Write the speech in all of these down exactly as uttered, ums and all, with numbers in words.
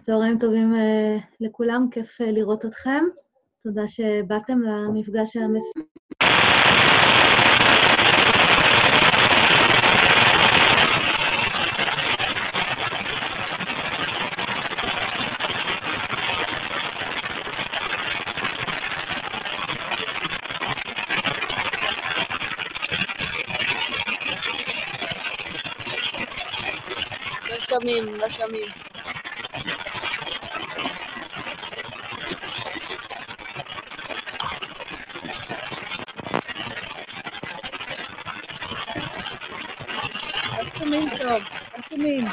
צהריים טובים לכולם, כיף לראות אתכם. תודה שבאתם למפגש המסוים. שמים, לא שמים. לא שמים טוב, לא שמים.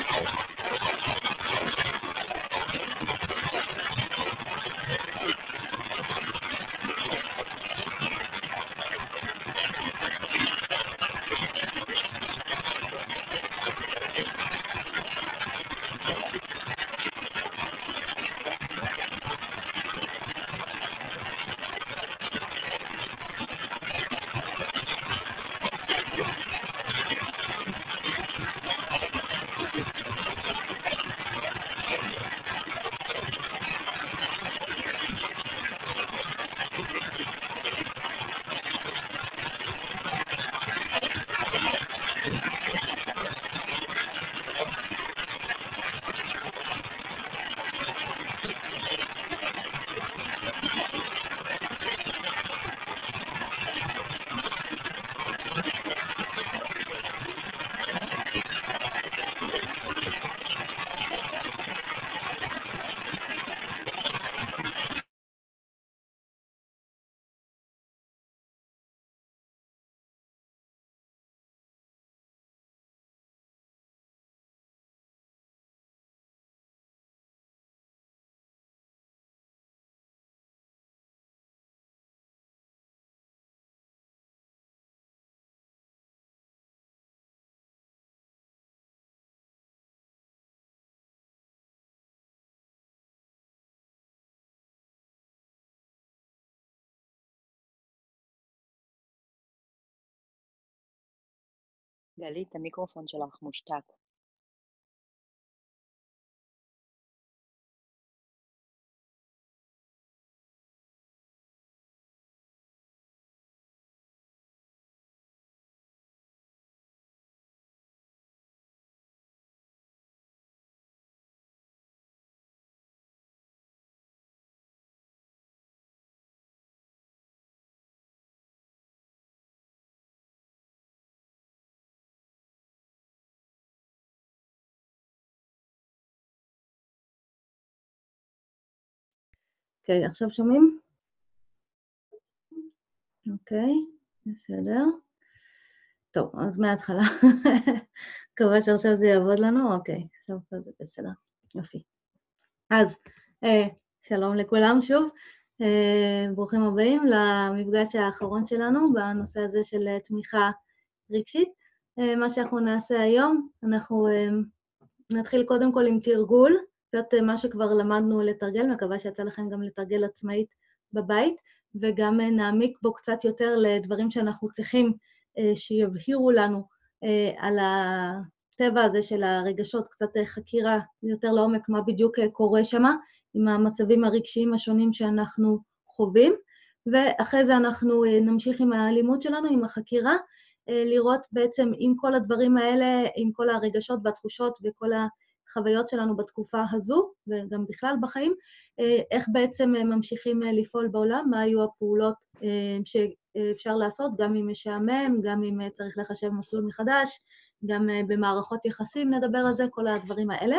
גלית, המיקרופון שלך מושתק. אוקיי, עכשיו שומעים? אוקיי, בסדר. טוב, אז מההתחלה. מקווה שעכשיו זה יעבוד לנו, אוקיי, עכשיו זה בסדר, יופי. אז, שלום לכולם שוב, ברוכים הבאים למפגש האחרון שלנו בנושא הזה של תמיכה רגשית. מה שאנחנו נעשה היום, אנחנו נתחיל קודם כל עם תרגול, קצת מה שכבר למדנו לתרגל, מקווה שיצא לכם גם לתרגל עצמאית בבית, וגם נעמיק בו קצת יותר לדברים שאנחנו צריכים שיבהירו לנו על הטבע הזה של הרגשות, קצת חקירה יותר לעומק מה בדיוק קורה שמה, עם המצבים הרגשיים השונים שאנחנו חווים, ואחרי זה אנחנו נמשיך עם הלימוד שלנו, עם החקירה, לראות בעצם עם כל הדברים האלה, עם כל הרגשות והתחושות וכל ה... חוויות שלנו בתקופה הזו, וגם בכלל בחיים, איך בעצם ממשיכים לפעול בעולם, מה היו הפעולות שאפשר לעשות, גם אם משעמם, גם אם צריך לחשב מסלול מחדש, גם במערכות יחסים נדבר על זה, כל הדברים האלה.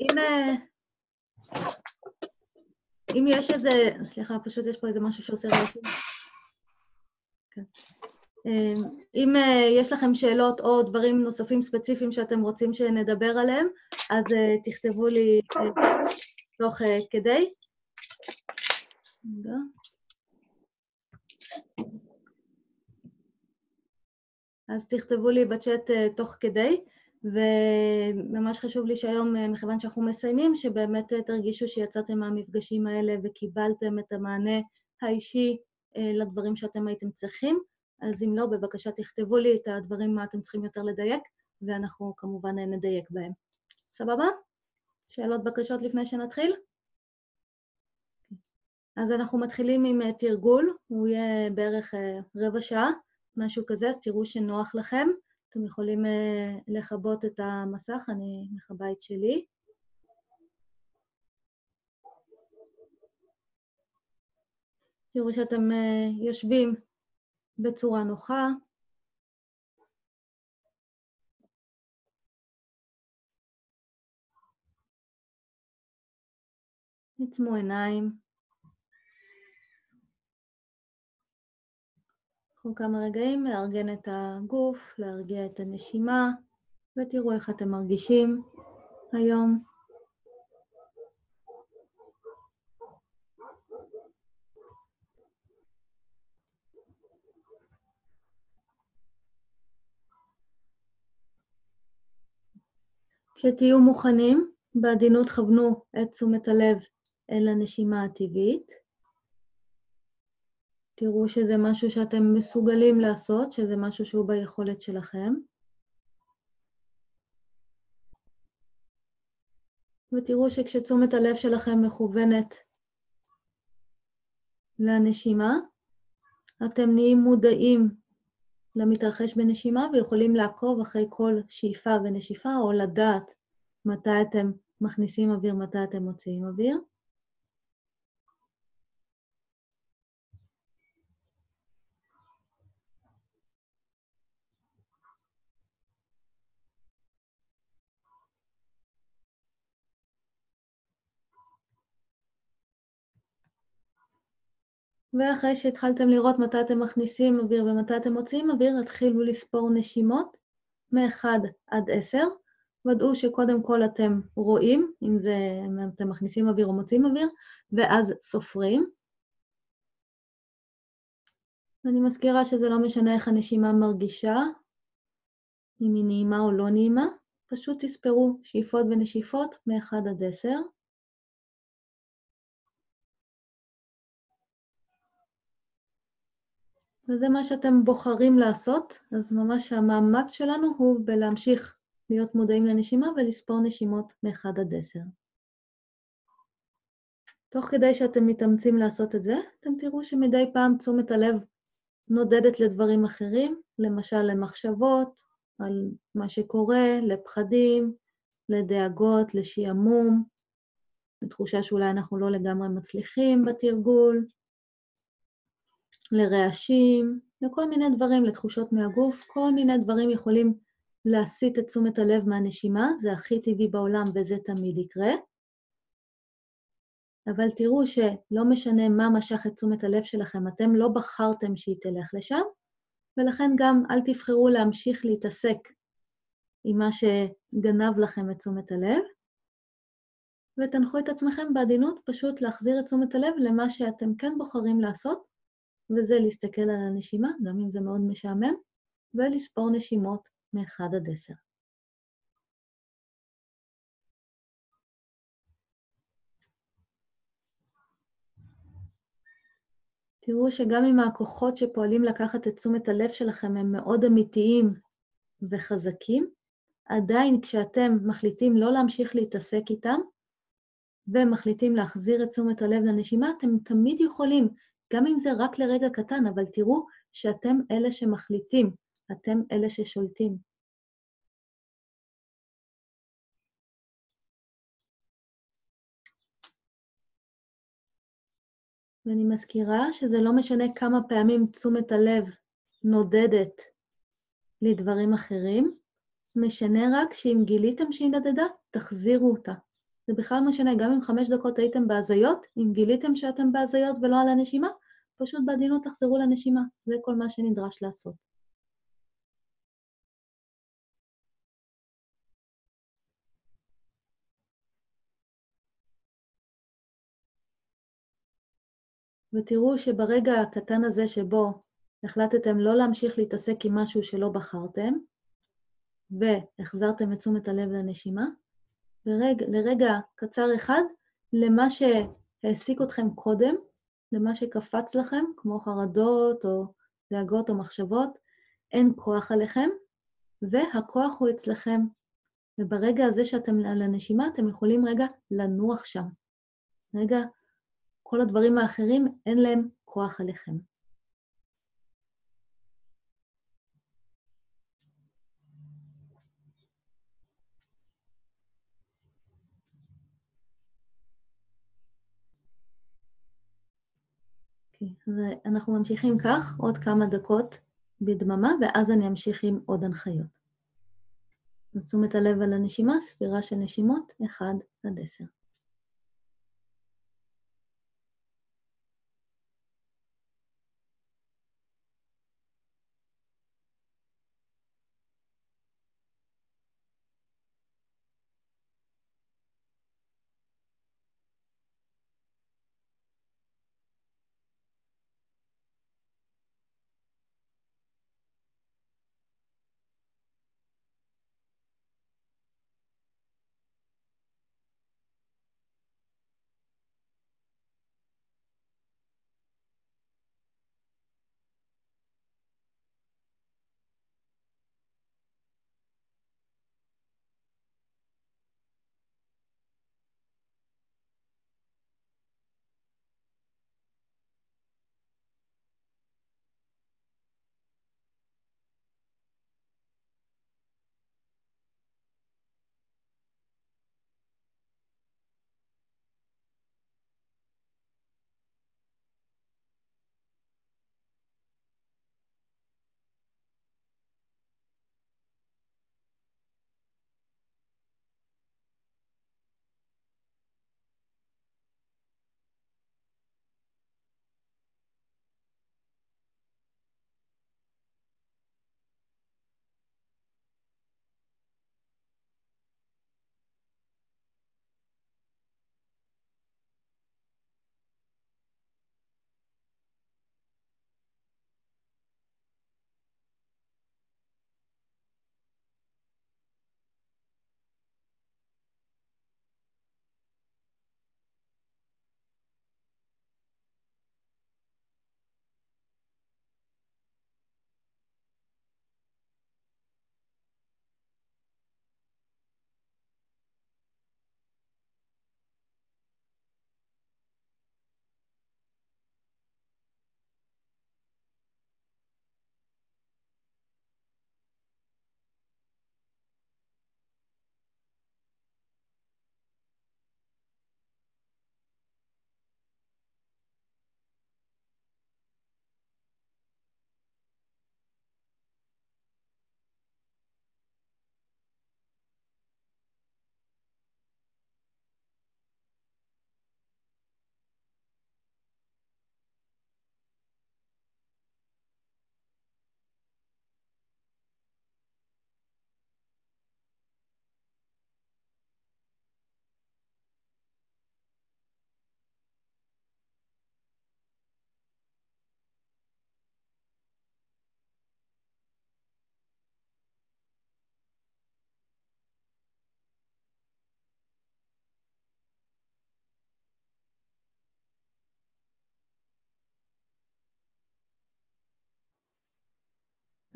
אם, אם יש איזה, סליחה, פשוט יש פה איזה משהו שעושה רעשים. כן. אם יש לכם שאלות או דברים נוספים ספציפיים שאתם רוצים שנדבר עליהם, אז תכתבו לי תוך כדי. אז תכתבו לי בצ'אט תוך כדי, וממש חשוב לי שהיום, מכיוון שאנחנו מסיימים, שבאמת תרגישו שיצאתם מהמפגשים האלה וקיבלתם את המענה האישי לדברים שאתם הייתם צריכים. אז אם לא, בבקשה תכתבו לי את הדברים מה אתם צריכים יותר לדייק, ואנחנו כמובן נדייק בהם. סבבה? שאלות, בקשות לפני שנתחיל? אז אנחנו מתחילים עם תרגול, הוא יהיה בערך רבע שעה, משהו כזה, אז תראו שנוח לכם. אתם יכולים לחבות את המסך, אני מכבה את שלי. תראו שאתם יושבים בצורה נוחה. עצמו עיניים. קחו כמה רגעים לארגן את הגוף, להרגיע את הנשימה, ותראו איך אתם מרגישים היום. כשתהיו מוכנים, בעדינות כוונו את תשומת הלב אל הנשימה הטבעית. תראו שזה משהו שאתם מסוגלים לעשות, שזה משהו שהוא ביכולת שלכם. ותראו שכשתשומת הלב שלכם מכוונת לנשימה, אתם נהיים מודעים למתרחש בנשימה, ויכולים לעקוב אחרי כל שאיפה ונשיפה, או לדעת מתי אתם מכניסים אוויר, מתי אתם מוציאים אוויר. ואחרי שהתחלתם לראות מתי אתם מכניסים אוויר ומתי אתם מוציאים אוויר, התחילו לספור נשימות מאחת עד עשר. ודאו שקודם כל אתם רואים, אם, זה, אם אתם מכניסים אוויר או מוציאים אוויר, ואז סופרים. אני מזכירה שזה לא משנה איך הנשימה מרגישה, אם היא נעימה או לא נעימה. פשוט תספרו שאיפות ונשיפות מאחת עד עשר. וזה מה שאתם בוחרים לעשות, אז ממש המאמץ שלנו הוא בלהמשיך להיות מודעים לנשימה ולספור נשימות מאחת עד עשר. תוך כדי שאתם מתאמצים לעשות את זה, אתם תראו שמדי פעם תשומת הלב נודדת לדברים אחרים, למשל למחשבות, על מה שקורה, לפחדים, לדאגות, לשעמום, לתחושה שאולי אנחנו לא לגמרי מצליחים בתרגול, לרעשים, לכל מיני דברים, לתחושות מהגוף, כל מיני דברים יכולים להסיט את תשומת הלב מהנשימה, זה הכי טבעי בעולם וזה תמיד יקרה. אבל תראו שלא משנה מה משך את תשומת הלב שלכם, אתם לא בחרתם שהיא תלך לשם, ולכן גם אל תבחרו להמשיך להתעסק עם מה שגנב לכם את תשומת הלב, ותנחו את עצמכם בעדינות פשוט להחזיר את תשומת הלב למה שאתם כן בוחרים לעשות, וזה להסתכל על הנשימה, גם אם זה מאוד משעמם, ולספור נשימות מאחת עד עשר. תראו שגם אם הכוחות שפועלים לקחת את תשומת הלב שלכם הם מאוד אמיתיים וחזקים, עדיין כשאתם מחליטים לא להמשיך להתעסק איתם, ומחליטים להחזיר את תשומת הלב לנשימה, אתם תמיד יכולים, גם אם זה רק לרגע קטן, אבל תראו שאתם אלה שמחליטים, אתם אלה ששולטים. ואני מזכירה שזה לא משנה כמה פעמים תשומת הלב נודדת לדברים אחרים, משנה רק שאם גיליתם שהיא נדדה, תחזירו אותה. זה בכלל משנה, גם אם חמש דקות הייתם בהזיות, אם גיליתם שאתם בהזיות ולא על הנשימה, פשוט בעדינות תחזרו לנשימה. זה כל מה שנדרש לעשות. ותראו שברגע הקטן הזה שבו החלטתם לא להמשיך להתעסק עם משהו שלא בחרתם, והחזרתם את תשומת הלב לנשימה, לרגע, לרגע קצר אחד, למה שהעסיק אתכם קודם, למה שקפץ לכם, כמו חרדות או דאגות או מחשבות, אין כוח עליכם, והכוח הוא אצלכם. וברגע הזה שאתם על הנשימה, אתם יכולים רגע לנוח שם. רגע, כל הדברים האחרים, אין להם כוח עליכם. אז אנחנו ממשיכים כך עוד כמה דקות בדממה, ואז אני אמשיך עם עוד הנחיות. אז תשומת הלב על הנשימה, ספירה של נשימות, אחד עד עשר.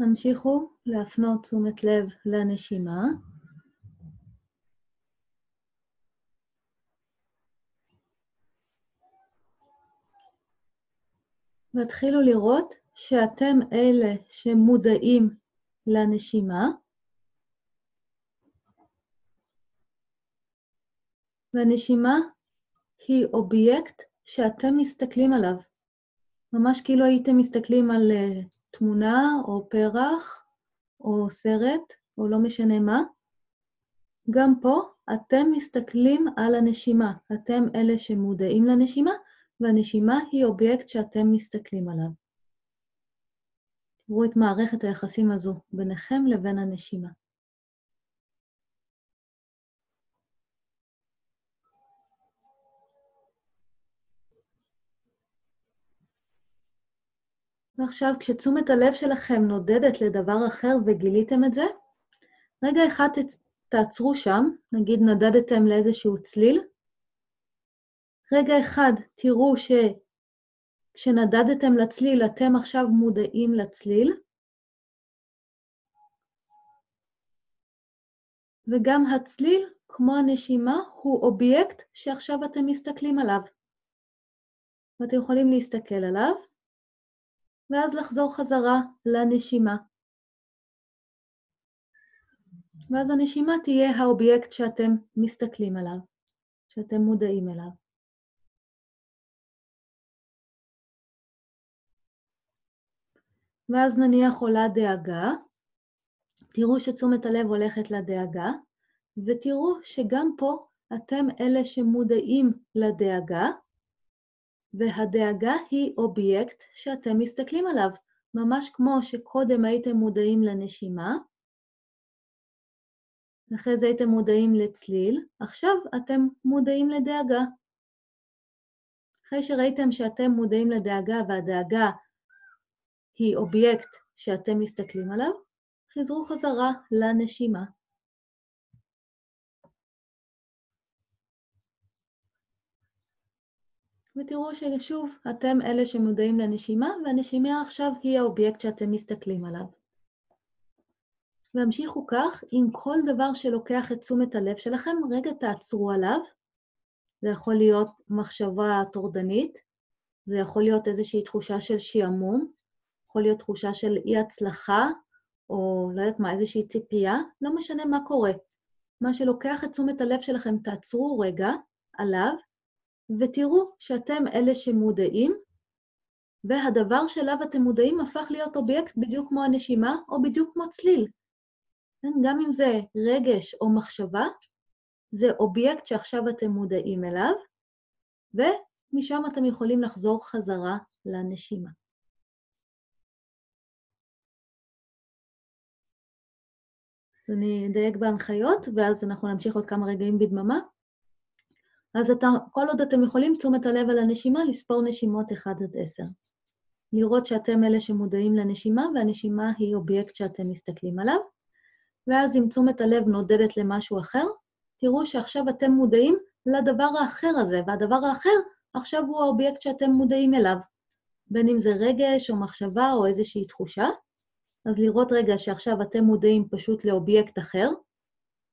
המשיכו להפנות תשומת לב לנשימה. והתחילו לראות שאתם אלה שמודעים לנשימה. והנשימה היא אובייקט שאתם מסתכלים עליו. ממש כאילו הייתם מסתכלים על תמונה או פרח או סרט או לא משנה מה. גם פה אתם מסתכלים על הנשימה. אתם אלה שמודעים לנשימה, והנשימה היא אובייקט שאתם מסתכלים עליו. תראו את מערכת היחסים הזו ביניכם לבין הנשימה. ועכשיו, כשתשומת הלב שלכם נודדת לדבר אחר וגיליתם את זה, רגע אחד תעצרו שם, נגיד נדדתם לאיזשהו צליל. רגע אחד תראו שכשנדדתם לצליל, אתם עכשיו מודעים לצליל. וגם הצליל, כמו הנשימה, הוא אובייקט שעכשיו אתם מסתכלים עליו. ואתם יכולים להסתכל עליו, ואז לחזור חזרה לנשימה. ואז הנשימה תהיה האובייקט שאתם מסתכלים עליו, שאתם מודעים אליו. ואז נניח עולה דאגה, תראו שתשומת הלב הולכת לדאגה, ותראו שגם פה אתם אלה שמודעים לדאגה, והדאגה היא אובייקט שאתם מסתכלים עליו, ממש כמו שקודם הייתם מודעים לנשימה, אחרי זה הייתם מודעים לצליל, עכשיו אתם מודעים לדאגה. אחרי שראיתם שאתם מודעים לדאגה והדאגה היא אובייקט שאתם מסתכלים עליו, חזרו חזרה לנשימה. ותראו ששוב אתם אלה שמודעים לנשימה, והנשימה עכשיו היא האובייקט שאתם מסתכלים עליו. והמשיכו כך עם כל דבר שלוקח את תשומת הלב שלכם, רגע תעצרו עליו. זה יכול להיות מחשבה טורדנית, זה יכול להיות איזושהי תחושה של שיעמום, יכול להיות תחושה של אי הצלחה, או לא יודעת מה, איזושהי ציפייה, לא משנה מה קורה. מה שלוקח את תשומת הלב שלכם, תעצרו רגע עליו, ותראו שאתם אלה שמודעים, והדבר שאליו אתם מודעים הפך להיות אובייקט בדיוק כמו הנשימה, או בדיוק כמו צליל. גם אם זה רגש או מחשבה, זה אובייקט שעכשיו אתם מודעים אליו, ומשם אתם יכולים לחזור חזרה לנשימה. אז אני אדייק בהנחיות, ואז אנחנו נמשיך עוד כמה רגעים בדממה. אז אתה, כל עוד אתם יכולים תשומת הלב על הנשימה, לספור נשימות אחת עד עשר. לראות שאתם אלה שמודעים לנשימה, והנשימה היא אובייקט שאתם מסתכלים עליו. ואז אם תשומת הלב נודדת למשהו אחר, תראו שעכשיו אתם מודעים לדבר האחר הזה, והדבר האחר עכשיו הוא האובייקט שאתם מודעים אליו. בין אם זה רגש או מחשבה או איזושהי תחושה, אז לראות רגע שעכשיו אתם מודעים פשוט לאובייקט אחר,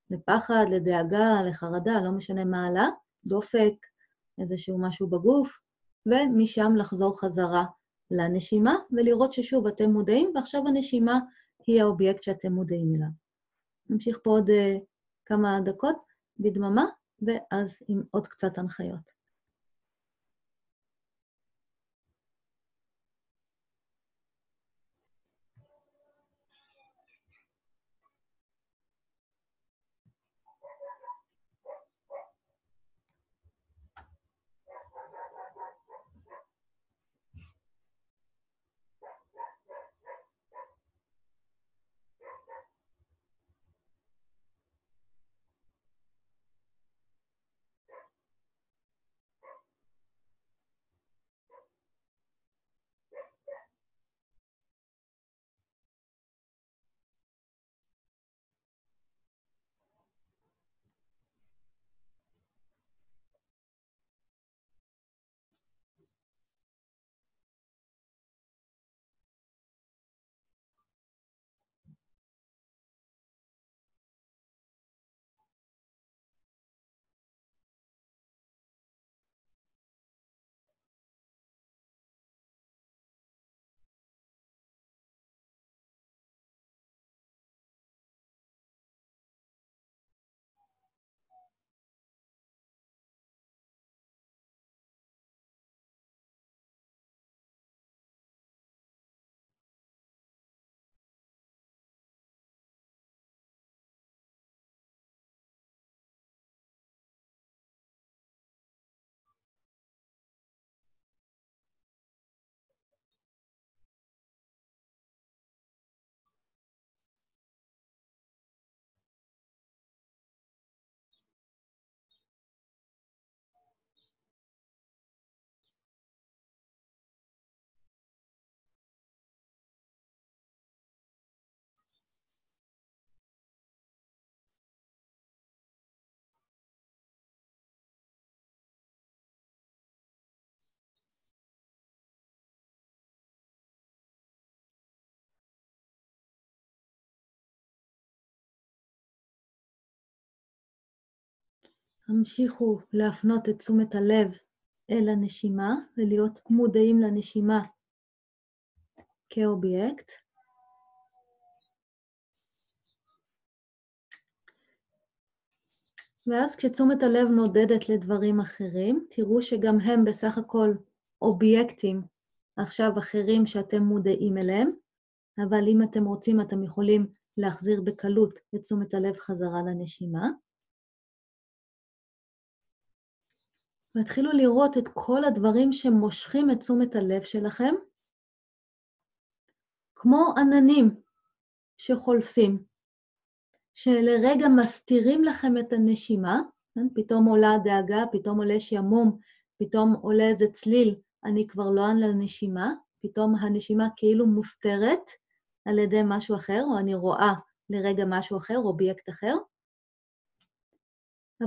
לפחד, לדאגה, לחרדה, לא משנה מה עלה, דופק, איזשהו משהו בגוף, ומשם לחזור חזרה לנשימה, ולראות ששוב אתם מודעים, ועכשיו הנשימה היא האובייקט שאתם מודעים אליו. נמשיך פה עוד uh, כמה דקות בדממה, ואז עם עוד קצת הנחיות. המשיכו להפנות את תשומת הלב אל הנשימה, ולהיות מודעים לנשימה כאובייקט. ואז כשתשומת הלב נודדת לדברים אחרים, תראו שגם הם בסך הכל אובייקטים עכשיו אחרים שאתם מודעים אליהם, אבל אם אתם רוצים אתם יכולים להחזיר בקלות את תשומת הלב חזרה לנשימה. והתחילו לראות את כל הדברים שמושכים את תשומת הלב שלכם, כמו עננים שחולפים, שלרגע מסתירים לכם את הנשימה, פתאום עולה דאגה, פתאום עולה שימום, פתאום עולה איזה צליל, אני כבר לא על הנשימה, פתאום הנשימה כאילו מוסתרת על ידי משהו אחר, או אני רואה לרגע משהו אחר, אובייקט אחר.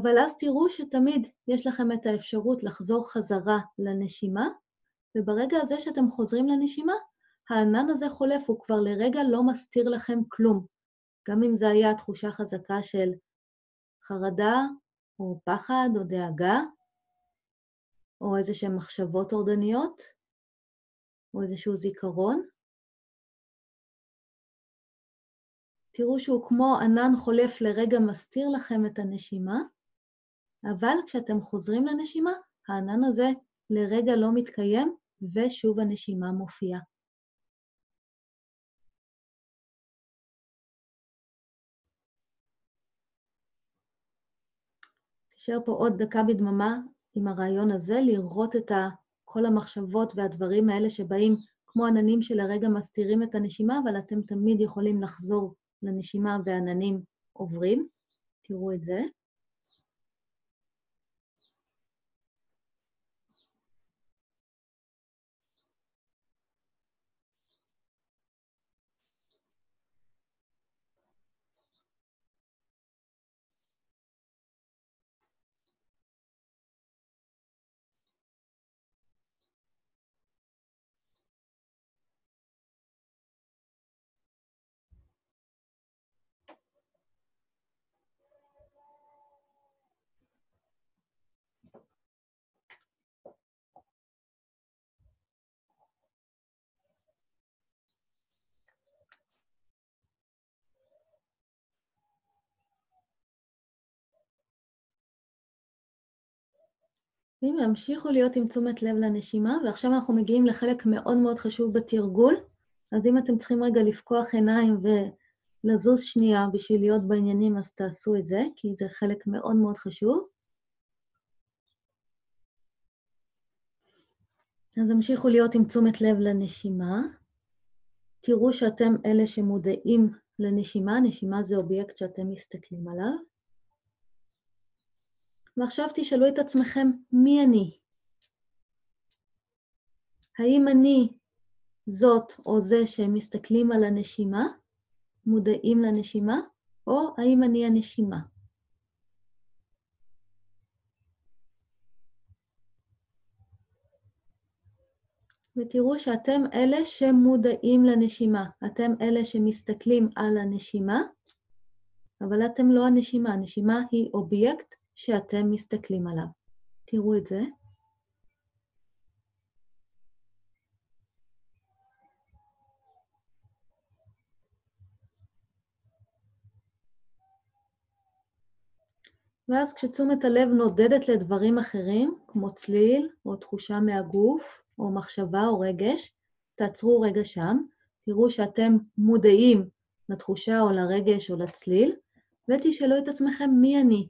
אבל אז תראו שתמיד יש לכם את האפשרות לחזור חזרה לנשימה, וברגע הזה שאתם חוזרים לנשימה, הענן הזה חולף, הוא כבר לרגע לא מסתיר לכם כלום. גם אם זה היה תחושה חזקה של חרדה, או פחד, או דאגה, או איזשהם מחשבות אורדניות, או איזשהו זיכרון. תראו שהוא כמו ענן חולף לרגע מסתיר לכם את הנשימה, אבל כשאתם חוזרים לנשימה, הענן הזה לרגע לא מתקיים, ושוב הנשימה מופיעה. תשאר פה עוד דקה בדממה עם הרעיון הזה, לראות את כל המחשבות והדברים האלה שבאים כמו עננים שלרגע מסתירים את הנשימה, אבל אתם תמיד יכולים לחזור לנשימה ועננים עוברים. תראו את זה. אם ימשיכו להיות עם תשומת לב לנשימה, ועכשיו אנחנו מגיעים לחלק מאוד מאוד חשוב בתרגול, אז אם אתם צריכים רגע לפקוח עיניים ולזוז שנייה בשביל להיות בעניינים, אז תעשו את זה, כי זה חלק מאוד מאוד חשוב. אז המשיכו להיות עם תשומת לב לנשימה, תראו שאתם אלה שמודעים לנשימה, נשימה זה אובייקט שאתם מסתכלים עליו, ועכשיו תשאלו את עצמכם, מי אני? האם אני זאת או זה שמסתכלים על הנשימה, מודעים לנשימה, או האם אני הנשימה? ותראו שאתם אלה שמודעים לנשימה, אתם אלה שמסתכלים על הנשימה, אבל אתם לא הנשימה, הנשימה היא אובייקט, שאתם מסתכלים עליו. תראו את זה. ואז כשתשומת הלב נודדת לדברים אחרים, כמו צליל, או תחושה מהגוף, או מחשבה, או רגש, תעצרו רגע שם, תראו שאתם מודעים לתחושה, או לרגש, או לצליל, ותשאלו את עצמכם מי אני.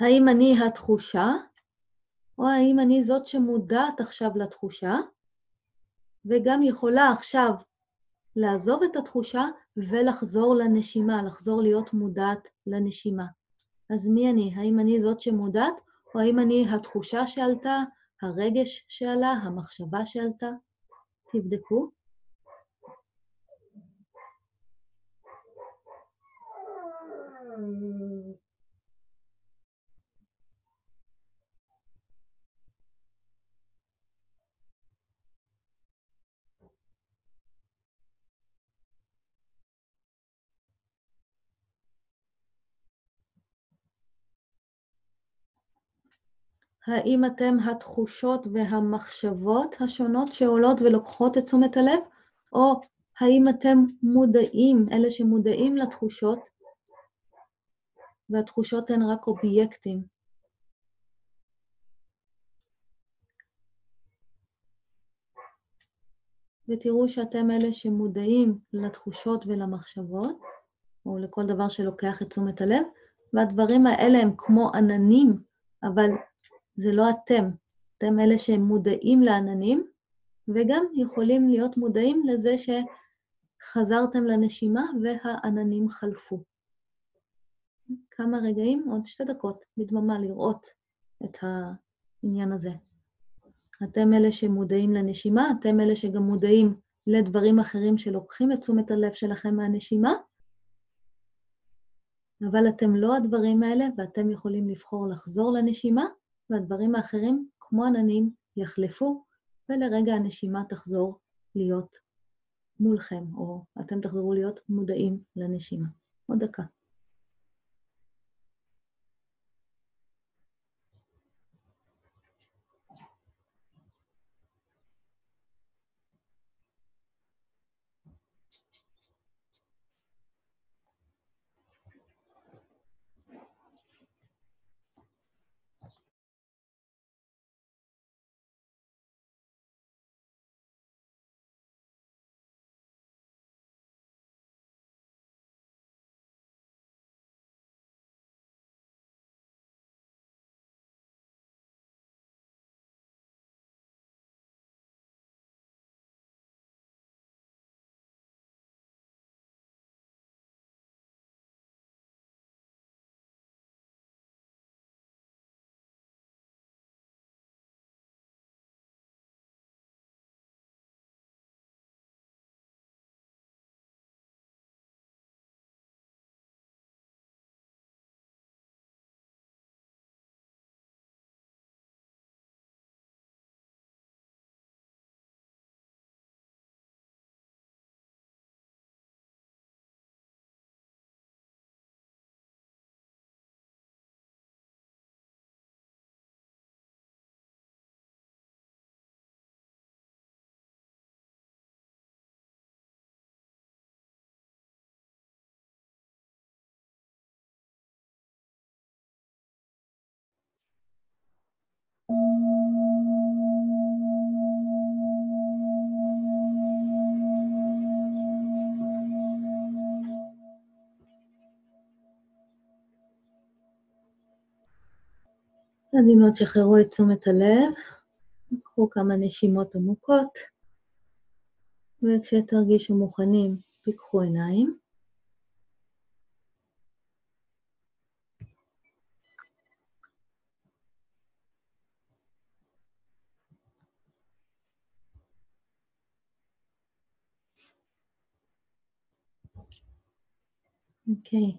האם אני התחושה, או האם אני זאת שמודעת עכשיו לתחושה, וגם יכולה עכשיו לעזוב את התחושה ולחזור לנשימה, לחזור להיות מודעת לנשימה. אז מי אני? האם אני זאת שמודעת, או האם אני התחושה שעלתה, הרגש שעלה, המחשבה שעלתה? תבדקו. האם אתם התחושות והמחשבות השונות שעולות ולוקחות את תשומת הלב, או האם אתם מודעים, אלה שמודעים לתחושות, והתחושות הן רק אובייקטים. ותראו שאתם אלה שמודעים לתחושות ולמחשבות, או לכל דבר שלוקח את תשומת הלב, והדברים האלה הם כמו עננים, אבל זה לא אתם. אתם אלה שהם מודעים לעננים, וגם יכולים להיות מודעים לזה שחזרתם לנשימה והעננים חלפו. כמה רגעים, עוד שתי דקות, בדממה לראות את העניין הזה. אתם אלה שמודעים לנשימה, אתם אלה שגם מודעים לדברים אחרים שלוקחים את תשומת הלב שלכם מהנשימה, אבל אתם לא הדברים האלה, ואתם יכולים לבחור לחזור לנשימה, והדברים האחרים, כמו עננים, יחלפו, ולרגע הנשימה תחזור להיות מולכם, או אתם תחזרו להיות מודעים לנשימה. עוד דקה. עדינות שחררו את תשומת הלב, קחו כמה נשימות עמוקות, וכשתרגישו מוכנים, פיקחו עיניים. אוקיי.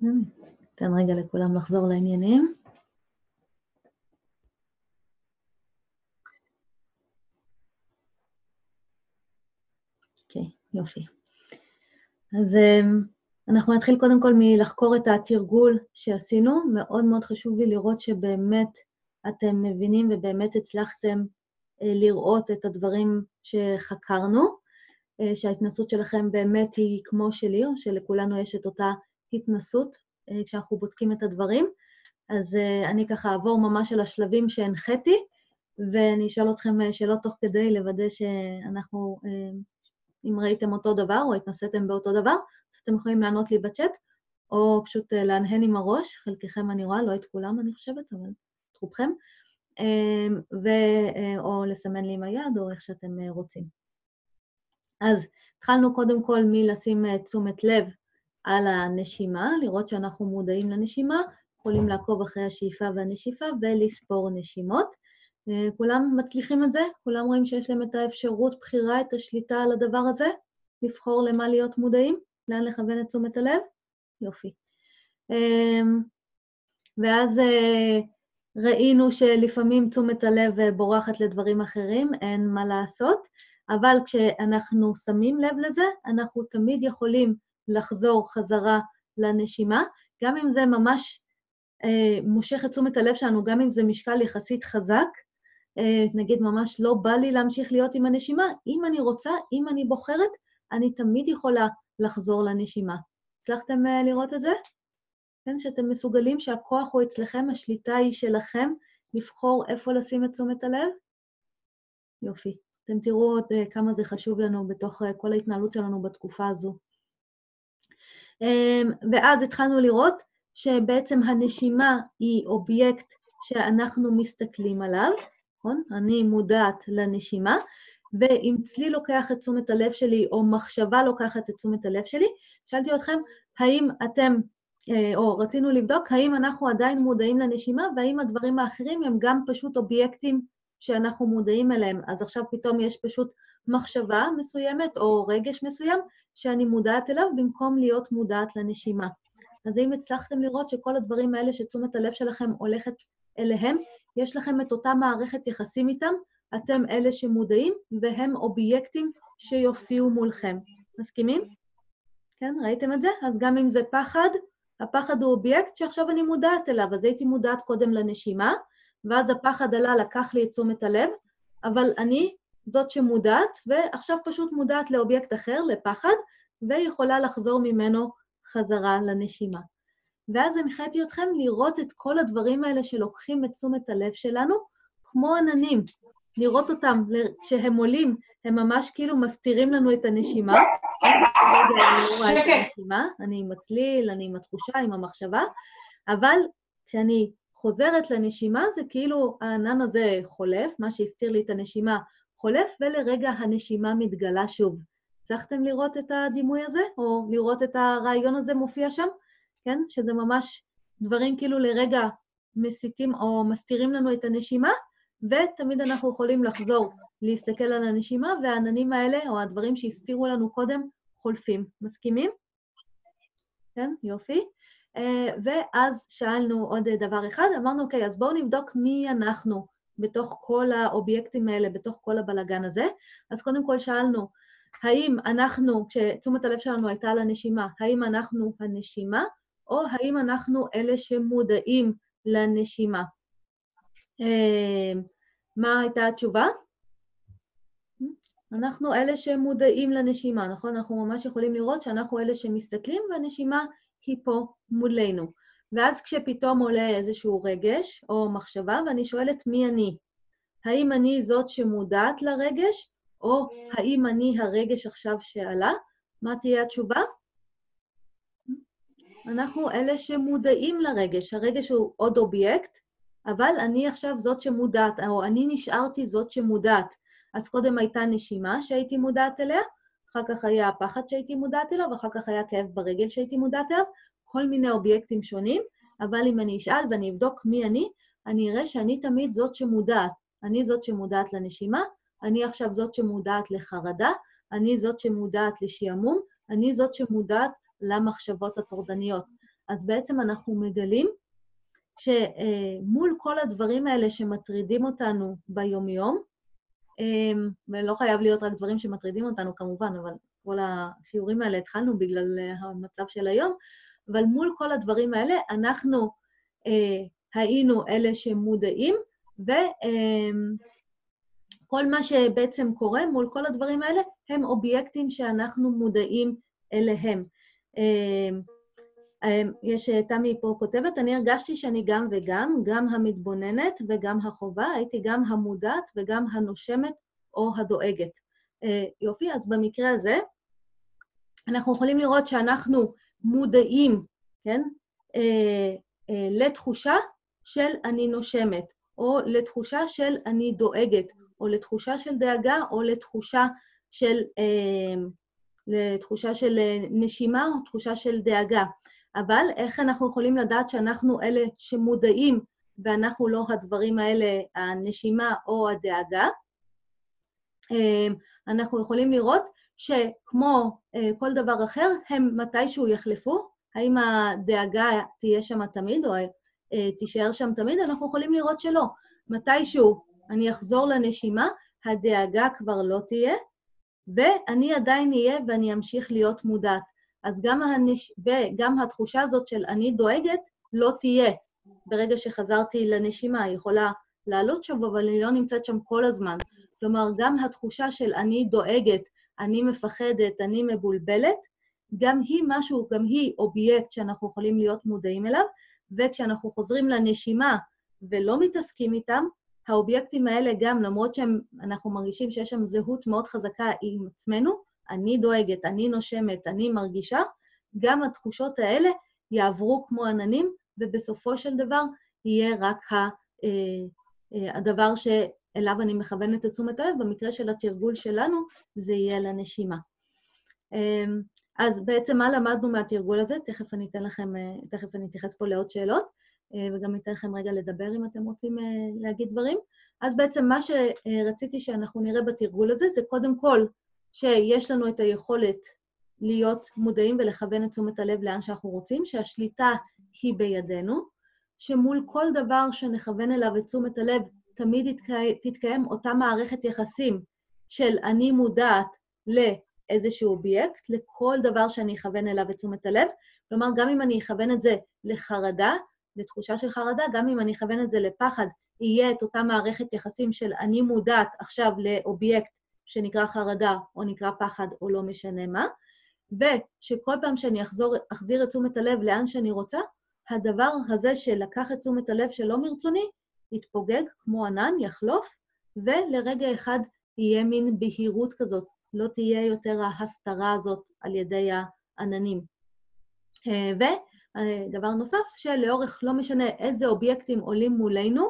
ניתן רגע לכולם לחזור לעניינים. אוקיי, יופי. אז אנחנו נתחיל קודם כל מלחקור את התרגול שעשינו. מאוד מאוד חשוב לי לראות שבאמת אתם מבינים ובאמת הצלחתם לראות את הדברים שחקרנו, שההתנסות שלכם באמת היא כמו שלי, או שלכולנו יש את אותה התנסות כשאנחנו בודקים את הדברים. אז אני ככה אעבור ממש על השלבים שהנחיתי, ואני אשאל אתכם שאלות תוך כדי לוודא שאנחנו, אם ראיתם אותו דבר או התנסיתם באותו דבר, אז אתם יכולים לענות לי בצ'אט, או פשוט להנהן עם הראש, חלקכם אני רואה, לא את כולם אני חושבת, אבל את רובכם, או לסמן לי עם היד, או איך שאתם רוצים. אז התחלנו קודם כל מלשים תשומת לב על הנשימה, לראות שאנחנו מודעים לנשימה, יכולים לעקוב אחרי השאיפה והנשיפה ולספור נשימות. כולם מצליחים את זה? כולם רואים שיש להם את האפשרות, בחירה, את השליטה על הדבר הזה? לבחור למה להיות מודעים? לאן לכוון את תשומת הלב? יופי. ואז ראינו שלפעמים תשומת הלב בורחת לדברים אחרים, אין מה לעשות, אבל כשאנחנו שמים לב לזה, אנחנו תמיד יכולים לחזור חזרה לנשימה, גם אם זה ממש אה, מושך את תשומת הלב שלנו, גם אם זה משקל יחסית חזק, אה, נגיד ממש לא בא לי להמשיך להיות עם הנשימה, אם אני רוצה, אם אני בוחרת, אני תמיד יכולה לחזור לנשימה. הצלחתם אה, לראות את זה? כן, שאתם מסוגלים שהכוח הוא אצלכם, השליטה היא שלכם, לבחור איפה לשים את תשומת הלב? יופי. אתם תראו עוד כמה זה חשוב לנו בתוך כל ההתנהלות שלנו בתקופה הזו. ואז התחלנו לראות שבעצם הנשימה היא אובייקט שאנחנו מסתכלים עליו, נכון? אני מודעת לנשימה, ואם צליל לוקח את תשומת הלב שלי, או מחשבה לוקחת את תשומת הלב שלי, שאלתי אתכם, האם אתם, או רצינו לבדוק, האם אנחנו עדיין מודעים לנשימה, והאם הדברים האחרים הם גם פשוט אובייקטים, שאנחנו מודעים אליהם, אז עכשיו פתאום יש פשוט מחשבה מסוימת או רגש מסוים שאני מודעת אליו במקום להיות מודעת לנשימה. אז אם הצלחתם לראות שכל הדברים האלה שתשומת הלב שלכם הולכת אליהם, יש לכם את אותה מערכת יחסים איתם, אתם אלה שמודעים והם אובייקטים שיופיעו מולכם. מסכימים? כן, ראיתם את זה? אז גם אם זה פחד, הפחד הוא אובייקט שעכשיו אני מודעת אליו, אז הייתי מודעת קודם לנשימה, ואז הפחד עלה, לקח לי את תשומת הלב, אבל אני זאת שמודעת, ועכשיו פשוט מודעת לאובייקט אחר, לפחד, ויכולה לחזור ממנו חזרה לנשימה. ואז הנחיתי אתכם לראות את כל הדברים האלה שלוקחים את תשומת הלב שלנו, כמו עננים, לראות אותם, כשהם עולים, הם ממש כאילו מסתירים לנו את הנשימה, אני, את הנשימה. אני עם הצליל, אני עם התחושה, עם המחשבה, אבל כשאני חוזרת לנשימה, זה כאילו הענן הזה חולף, מה שהסתיר לי את הנשימה חולף, ולרגע הנשימה מתגלה שוב. הצלחתם לראות את הדימוי הזה, או לראות את הרעיון הזה מופיע שם? כן? שזה ממש דברים כאילו לרגע מסיתים או מסתירים לנו את הנשימה, ותמיד אנחנו יכולים לחזור להסתכל על הנשימה, והעננים האלה, או הדברים שהסתירו לנו קודם, חולפים. מסכימים? כן? יופי. ואז שאלנו עוד דבר אחד, אמרנו, אוקיי, אז בואו נבדוק מי אנחנו בתוך כל האובייקטים האלה, בתוך כל הבלגן הזה. אז קודם כל שאלנו, האם אנחנו, כשתשומת הלב שלנו הייתה על הנשימה, האם אנחנו הנשימה, או האם אנחנו אלה שמודעים לנשימה? מה הייתה התשובה? אנחנו אלה שמודעים לנשימה, נכון? אנחנו ממש יכולים לראות שאנחנו אלה שמסתכלים, והנשימה היא פה מולנו. ואז כשפתאום עולה איזשהו רגש או מחשבה, ואני שואלת מי אני? האם אני זאת שמודעת לרגש, או האם אני הרגש עכשיו שעלה? מה תהיה התשובה? אנחנו אלה שמודעים לרגש. הרגש הוא עוד אובייקט, אבל אני עכשיו זאת שמודעת, או אני נשארתי זאת שמודעת. אז קודם הייתה נשימה שהייתי מודעת אליה, אחר כך היה הפחד שהייתי מודעת אליו, אחר כך היה כאב ברגל שהייתי מודעת אליו, כל מיני אובייקטים שונים, אבל אם אני אשאל ואני אבדוק מי אני, אני אראה שאני תמיד זאת שמודעת. אני זאת שמודעת לנשימה, אני עכשיו זאת שמודעת לחרדה, אני זאת שמודעת לשעמום, אני זאת שמודעת למחשבות הטורדניות. אז בעצם אנחנו מגלים שמול כל הדברים האלה שמטרידים אותנו ביומיום, ולא חייב להיות רק דברים שמטרידים אותנו כמובן, אבל כל השיעורים האלה התחלנו בגלל המצב של היום, אבל מול כל הדברים האלה אנחנו אה, היינו אלה שמודעים, וכל אה, מה שבעצם קורה מול כל הדברים האלה הם אובייקטים שאנחנו מודעים אליהם. אה, אה, יש תמי פה כותבת, אני הרגשתי שאני גם וגם, גם המתבוננת וגם החובה, הייתי גם המודעת וגם הנושמת או הדואגת. אה, יופי, אז במקרה הזה אנחנו יכולים לראות שאנחנו מודעים, כן? אה, אה, לתחושה של אני נושמת, או לתחושה של אני דואגת, או לתחושה של דאגה, או לתחושה של, אה, לתחושה של נשימה, או תחושה של דאגה. אבל איך אנחנו יכולים לדעת שאנחנו אלה שמודעים, ואנחנו לא הדברים האלה, הנשימה או הדאגה? אה, אנחנו יכולים לראות שכמו כל דבר אחר, הם מתישהו יחלפו, האם הדאגה תהיה שם תמיד, או תישאר שם תמיד, אנחנו יכולים לראות שלא. מתישהו אני אחזור לנשימה, הדאגה כבר לא תהיה, ואני עדיין אהיה ואני אמשיך להיות מודעת. אז גם, הנש... גם התחושה הזאת של אני דואגת לא תהיה. ברגע שחזרתי לנשימה, היא יכולה לעלות שם, אבל אני לא נמצאת שם כל הזמן. כלומר, גם התחושה של אני דואגת, אני מפחדת, אני מבולבלת, גם היא משהו, גם היא אובייקט שאנחנו יכולים להיות מודעים אליו, וכשאנחנו חוזרים לנשימה ולא מתעסקים איתם, האובייקטים האלה גם, למרות שאנחנו מרגישים שיש שם זהות מאוד חזקה עם עצמנו, אני דואגת, אני נושמת, אני מרגישה, גם התחושות האלה יעברו כמו עננים, ובסופו של דבר יהיה רק הדבר שאליו אני מכוונת את תשומת הלב, במקרה של התרגול שלנו זה יהיה לנשימה. אז בעצם מה למדנו מהתרגול הזה? תכף אני אתן לכם, תכף אני אתייחס פה לעוד שאלות, וגם אתן לכם רגע לדבר אם אתם רוצים להגיד דברים. אז בעצם מה שרציתי שאנחנו נראה בתרגול הזה, זה קודם כל שיש לנו את היכולת להיות מודעים ולכוון את תשומת הלב לאן שאנחנו רוצים, שהשליטה היא בידינו, שמול כל דבר שנכוון אליו את תשומת הלב, תמיד תתקיים אותה מערכת יחסים של אני מודעת לאיזשהו אובייקט, לכל דבר שאני אכוון אליו את תשומת הלב, כלומר גם אם אני אכוון את זה לחרדה, לתחושה של חרדה, גם אם אני אכוון את זה לפחד, יהיה את אותה מערכת יחסים של אני מודעת עכשיו לאובייקט שנקרא חרדה או נקרא פחד או לא משנה מה, ושכל פעם שאני אחזור, אחזיר את תשומת הלב לאן שאני רוצה, הדבר הזה שלקח את תשומת הלב שלא מרצוני, יתפוגג כמו ענן, יחלוף, ולרגע אחד יהיה מין בהירות כזאת, לא תהיה יותר ההסתרה הזאת על ידי העננים. ודבר נוסף, שלאורך לא משנה איזה אובייקטים עולים מולנו,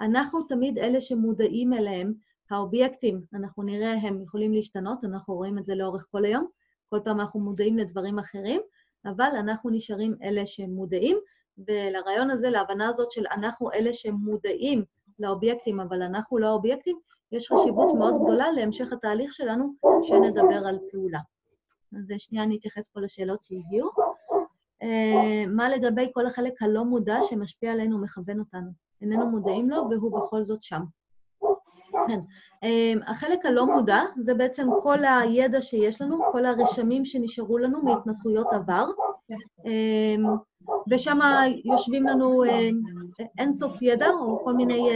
אנחנו תמיד אלה שמודעים אליהם, האובייקטים, אנחנו נראה הם יכולים להשתנות, אנחנו רואים את זה לאורך כל היום, כל פעם אנחנו מודעים לדברים אחרים, אבל אנחנו נשארים אלה שמודעים, ולרעיון הזה, להבנה הזאת של אנחנו אלה שמודעים לאובייקטים, אבל אנחנו לא האובייקטים, יש חשיבות מאוד גדולה להמשך התהליך שלנו, שנדבר על פעולה. אז שנייה אני אתייחס פה לשאלות שהגיעו. מה לגבי כל החלק הלא מודע שמשפיע עלינו ומכוון אותנו? איננו מודעים לו והוא בכל זאת שם. כן. החלק הלא מודע זה בעצם כל הידע שיש לנו, כל הרשמים שנשארו לנו מהתנסויות עבר, ושם יושבים לנו אינסוף ידע או כל מיני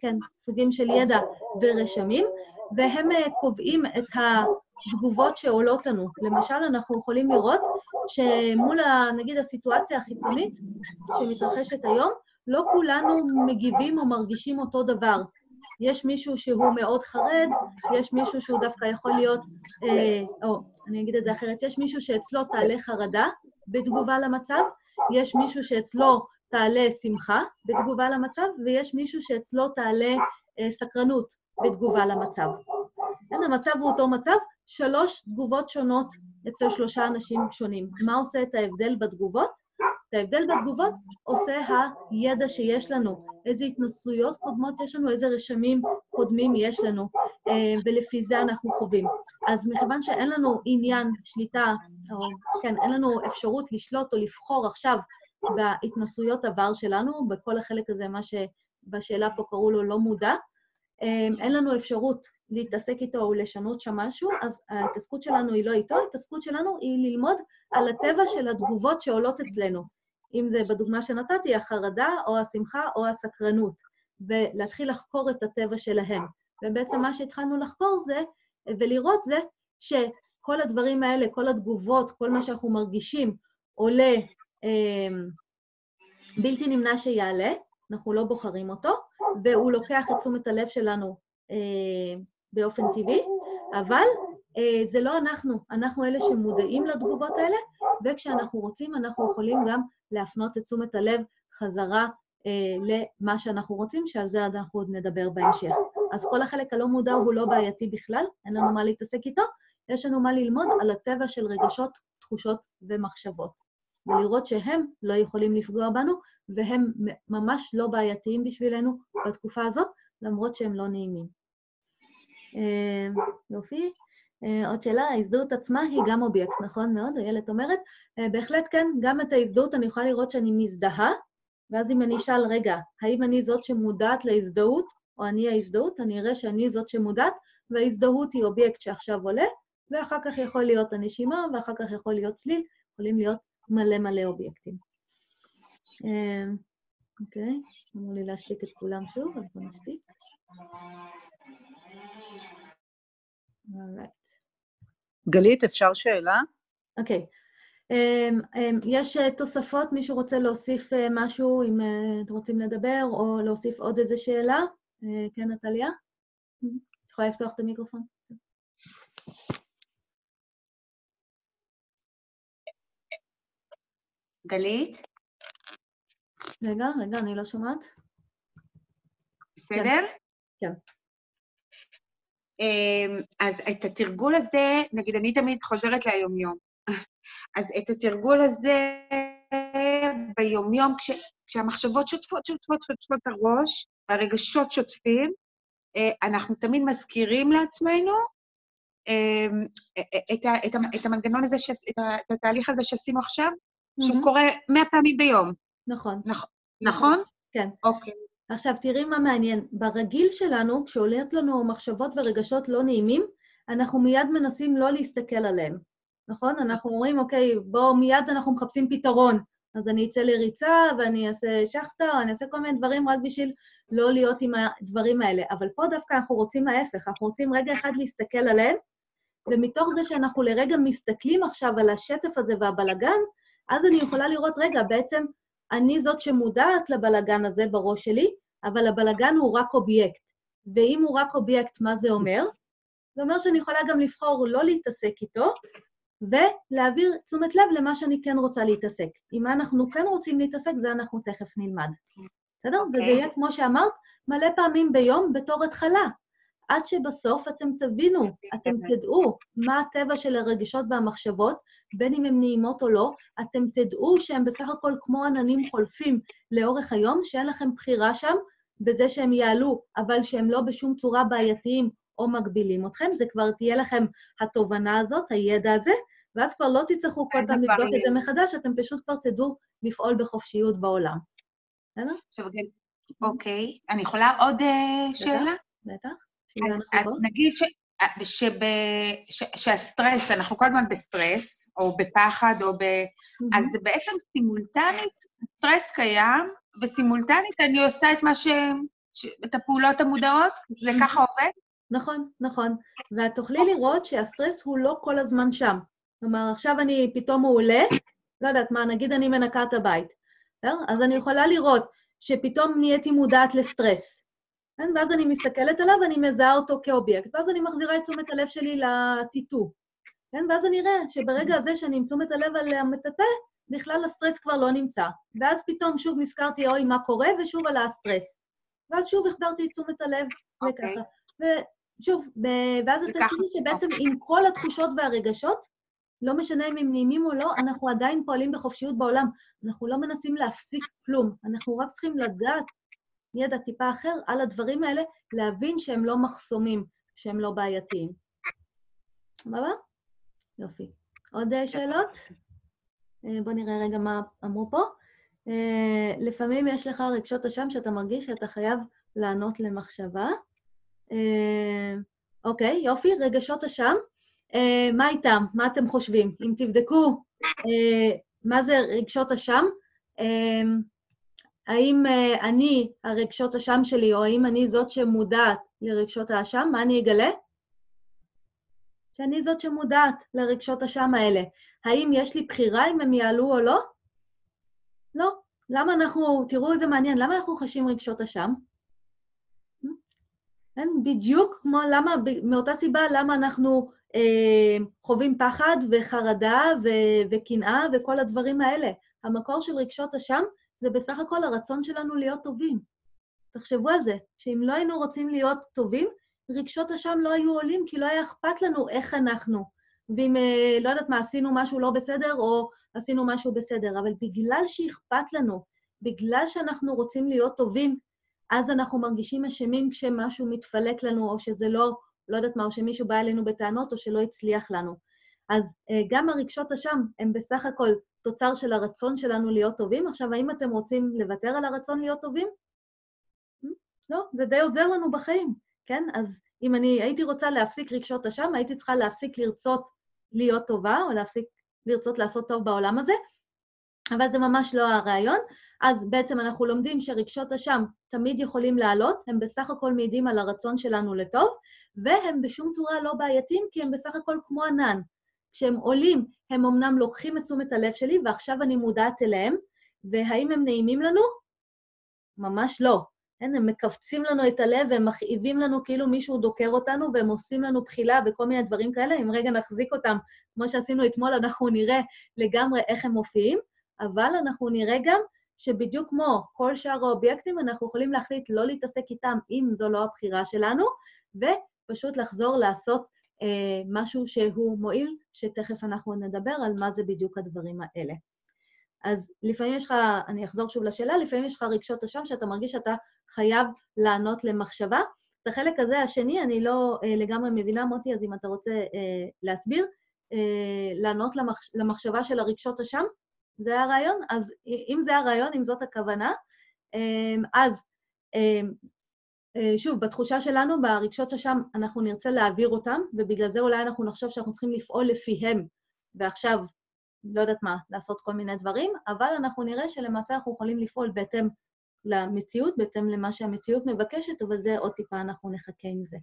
כן, סוגים של ידע ורשמים, והם קובעים את התגובות שעולות לנו. למשל, אנחנו יכולים לראות שמול, נגיד, הסיטואציה החיצונית שמתרחשת היום, לא כולנו מגיבים או מרגישים אותו דבר. יש מישהו שהוא מאוד חרד, יש מישהו שהוא דווקא יכול להיות, אה, או, אני אגיד את זה אחרת, יש מישהו שאצלו תעלה חרדה בתגובה למצב, יש מישהו שאצלו תעלה שמחה בתגובה למצב, ויש מישהו שאצלו תעלה אה, סקרנות בתגובה למצב. אין, המצב הוא אותו מצב, שלוש תגובות שונות אצל שלושה אנשים שונים. מה עושה את ההבדל בתגובות? את ההבדל בתגובות עושה הידע שיש לנו, איזה התנסויות קודמות יש לנו, איזה רשמים קודמים יש לנו, ולפי זה אנחנו חווים. אז מכיוון שאין לנו עניין, שליטה, או, כן, אין לנו אפשרות לשלוט או לבחור עכשיו בהתנסויות עבר שלנו, בכל החלק הזה, מה שבשאלה פה קראו לו לא מודע, אין לנו אפשרות להתעסק איתו או לשנות שם משהו, אז ההתעסקות שלנו היא לא איתו, ההתעסקות שלנו היא ללמוד על הטבע של התגובות שעולות אצלנו. אם זה בדוגמה שנתתי, החרדה או השמחה או הסקרנות, ולהתחיל לחקור את הטבע שלהם. ובעצם מה שהתחלנו לחקור זה, ולראות זה, שכל הדברים האלה, כל התגובות, כל מה שאנחנו מרגישים, עולה, אה, בלתי נמנע שיעלה, אנחנו לא בוחרים אותו, והוא לוקח את תשומת הלב שלנו אה, באופן טבעי, אבל אה, זה לא אנחנו, אנחנו אלה שמודעים לתגובות האלה, וכשאנחנו רוצים אנחנו יכולים גם להפנות את תשומת הלב חזרה אה, למה שאנחנו רוצים, שעל זה אנחנו עוד נדבר בהמשך. אז כל החלק הלא מודע הוא לא בעייתי בכלל, אין לנו מה להתעסק איתו, יש לנו מה ללמוד על הטבע של רגשות, תחושות ומחשבות, ולראות שהם לא יכולים לפגוע בנו, והם ממש לא בעייתיים בשבילנו בתקופה הזאת, למרות שהם לא נעימים. יופי. עוד שאלה, ההזדהות עצמה היא גם אובייקט, נכון מאוד? הילד אומרת, בהחלט כן, גם את ההזדהות אני יכולה לראות שאני מזדהה, ואז אם אני אשאל, רגע, האם אני זאת שמודעת להזדהות, או אני ההזדהות, אני אראה שאני זאת שמודעת, וההזדהות היא אובייקט שעכשיו עולה, ואחר כך יכול להיות הנשימה, ואחר כך יכול להיות צליל, יכולים להיות מלא מלא אובייקטים. אוקיי, אמרו לי להשתיק את כולם שוב, אז בוא נשתיק. גלית, אפשר שאלה? אוקיי. יש תוספות, מישהו רוצה להוסיף משהו, אם אתם רוצים לדבר, או להוסיף עוד איזה שאלה? כן, נטליה? את יכולה לפתוח את המיקרופון? גלית? רגע, רגע, אני לא שומעת. בסדר? כן. אז את התרגול הזה, נגיד, אני תמיד חוזרת ליומיום. אז את התרגול הזה ביומיום, כשהמחשבות שוטפות, שוטפות, שוטפות הראש, הרגשות שוטפים, אנחנו תמיד מזכירים לעצמנו את המנגנון הזה, את התהליך הזה שעשינו עכשיו, שהוא קורה מאה פעמים ביום. נכון. נכון? כן. אוקיי. עכשיו, תראי מה מעניין. ברגיל שלנו, כשעולות לנו מחשבות ורגשות לא נעימים, אנחנו מיד מנסים לא להסתכל עליהם. נכון? אנחנו אומרים, אוקיי, בואו מיד אנחנו מחפשים פתרון. אז אני אצא לריצה, ואני אעשה שחטה, או אני אעשה כל מיני דברים רק בשביל לא להיות עם הדברים האלה. אבל פה דווקא אנחנו רוצים ההפך, אנחנו רוצים רגע אחד להסתכל עליהם, ומתוך זה שאנחנו לרגע מסתכלים עכשיו על השטף הזה והבלגן, אז אני יכולה לראות, רגע, בעצם אני זאת שמודעת לבלגן הזה בראש שלי, אבל הבלגן הוא רק אובייקט. ואם הוא רק אובייקט, מה זה אומר? זה אומר שאני יכולה גם לבחור לא להתעסק איתו, ולהעביר תשומת לב למה שאני כן רוצה להתעסק. אם אנחנו כן רוצים להתעסק, זה אנחנו תכף נלמד. בסדר? וזה יהיה, כמו שאמרת, מלא פעמים ביום בתור התחלה. עד שבסוף אתם תבינו, אתם תדעו מה הטבע של הרגשות והמחשבות, בין אם הן נעימות או לא, אתם תדעו שהם בסך הכל כמו עננים חולפים לאורך היום, שאין לכם בחירה שם בזה שהם יעלו, אבל שהם לא בשום צורה בעייתיים או מגבילים אתכם, זה כבר תהיה לכם התובנה הזאת, הידע הזה, ואז כבר לא תצטרכו כל פעם לבדוק את זה מחדש, אתם פשוט כבר תדעו לפעול בחופשיות בעולם. בסדר? אוקיי, אני יכולה עוד שאלה? בטח. אז נגיד שהסטרס, אנחנו כל הזמן בסטרס, או בפחד, אז בעצם סימולטנית, סטרס קיים, וסימולטנית אני עושה את הפעולות המודעות, זה ככה עובד? נכון, נכון. ואת תוכלי לראות שהסטרס הוא לא כל הזמן שם. כלומר, עכשיו אני פתאום מעולה, לא יודעת מה, נגיד אני מנקה את הבית. אז אני יכולה לראות שפתאום נהייתי מודעת לסטרס. ואז אני מסתכלת עליו, אני מזהה אותו כאובייקט, ואז אני מחזירה את תשומת הלב שלי לטיטו. ואז אני רואה שברגע הזה שאני עם תשומת הלב על המטאטא, בכלל הסטרס כבר לא נמצא. ואז פתאום שוב נזכרתי, אוי, מה קורה, ושוב עלה הסטרס. ואז שוב החזרתי את תשומת הלב לככה. ושוב, ואז אתה תראי שבעצם עם כל התחושות והרגשות, לא משנה אם הם נעימים או לא, אנחנו עדיין פועלים בחופשיות בעולם. אנחנו לא מנסים להפסיק כלום. אנחנו רק צריכים לדעת ידע טיפה אחר על הדברים האלה, להבין שהם לא מחסומים, שהם לא בעייתיים. סבבה? יופי. עוד שאלות? בוא נראה רגע מה אמרו פה. לפעמים יש לך רגשות אשם שאתה מרגיש שאתה חייב לענות למחשבה. אוקיי, יופי, רגשות אשם. מה איתם? מה אתם חושבים? אם תבדקו מה זה רגשות אשם, האם uh, אני הרגשות האשם שלי, או האם אני זאת שמודעת לרגשות האשם, מה אני אגלה? שאני זאת שמודעת לרגשות האשם האלה. האם יש לי בחירה אם הם יעלו או לא? לא. למה אנחנו, תראו איזה מעניין, למה אנחנו חשים רגשות האשם? כן, בדיוק כמו למה, מאותה סיבה למה אנחנו אה, חווים פחד וחרדה וקנאה וכל הדברים האלה. המקור של רגשות האשם, זה בסך הכל הרצון שלנו להיות טובים. תחשבו על זה, שאם לא היינו רוצים להיות טובים, רגשות אשם לא היו עולים, כי לא היה אכפת לנו איך אנחנו. ואם, לא יודעת מה, עשינו משהו לא בסדר, או עשינו משהו בסדר, אבל בגלל שאכפת לנו, בגלל שאנחנו רוצים להיות טובים, אז אנחנו מרגישים אשמים כשמשהו מתפלק לנו, או שזה לא, לא יודעת מה, או שמישהו בא אלינו בטענות, או שלא הצליח לנו. אז גם הרגשות אשם הם בסך הכל תוצר של הרצון שלנו להיות טובים. עכשיו, האם אתם רוצים לוותר על הרצון להיות טובים? לא, זה די עוזר לנו בחיים, כן? אז אם אני הייתי רוצה להפסיק רגשות אשם, הייתי צריכה להפסיק לרצות להיות טובה, או להפסיק לרצות לעשות טוב בעולם הזה, אבל זה ממש לא הרעיון. אז בעצם אנחנו לומדים שרגשות אשם תמיד יכולים לעלות, הם בסך הכל מעידים על הרצון שלנו לטוב, והם בשום צורה לא בעייתיים, כי הם בסך הכל כמו ענן. כשהם עולים, הם אמנם לוקחים את תשומת הלב שלי, ועכשיו אני מודעת אליהם, והאם הם נעימים לנו? ממש לא. הם מקפצים לנו את הלב, והם מכאיבים לנו כאילו מישהו דוקר אותנו, והם עושים לנו בחילה וכל מיני דברים כאלה. אם רגע נחזיק אותם, כמו שעשינו אתמול, אנחנו נראה לגמרי איך הם מופיעים, אבל אנחנו נראה גם שבדיוק כמו כל שאר האובייקטים, אנחנו יכולים להחליט לא להתעסק איתם אם זו לא הבחירה שלנו, ופשוט לחזור לעשות אה, משהו שהוא מועיל, שתכף אנחנו נדבר על מה זה בדיוק הדברים האלה. אז לפעמים יש לך, אני אחזור שוב לשאלה, לפעמים יש לך רגשות אשם שאתה מרגיש שאתה חייב לענות למחשבה. את החלק הזה השני, אני לא אה, לגמרי מבינה, מוטי, אז אם אתה רוצה אה, להסביר, אה, לענות למחש, למחשבה של הרגשות אשם, זה הרעיון? אז אם זה הרעיון, אם זאת הכוונה, אז שוב, בתחושה שלנו, ברגשות ששם אנחנו נרצה להעביר אותם, ובגלל זה אולי אנחנו נחשוב שאנחנו צריכים לפעול לפיהם, ועכשיו, לא יודעת מה, לעשות כל מיני דברים, אבל אנחנו נראה שלמעשה אנחנו יכולים לפעול בהתאם למציאות, בהתאם למה שהמציאות מבקשת, אבל זה עוד טיפה אנחנו נחכה עם זה.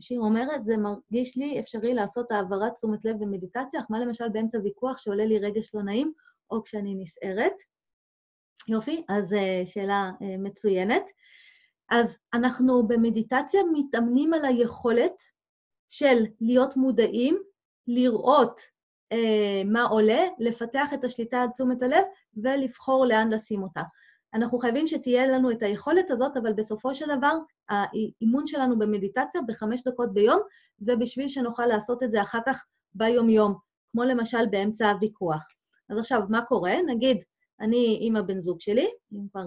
שיר אומרת, זה מרגיש לי אפשרי לעשות העברת תשומת לב במדיטציה, אך מה למשל באמצע ויכוח שעולה לי רגש לא נעים, או כשאני נסערת. יופי, אז שאלה מצוינת. אז אנחנו במדיטציה מתאמנים על היכולת של להיות מודעים, לראות מה עולה, לפתח את השליטה על תשומת הלב, ולבחור לאן לשים אותה. אנחנו חייבים שתהיה לנו את היכולת הזאת, אבל בסופו של דבר, האימון שלנו במדיטציה בחמש דקות ביום, זה בשביל שנוכל לעשות את זה אחר כך ביום-יום, כמו למשל באמצע הוויכוח. אז עכשיו, מה קורה? נגיד, אני עם הבן זוג שלי,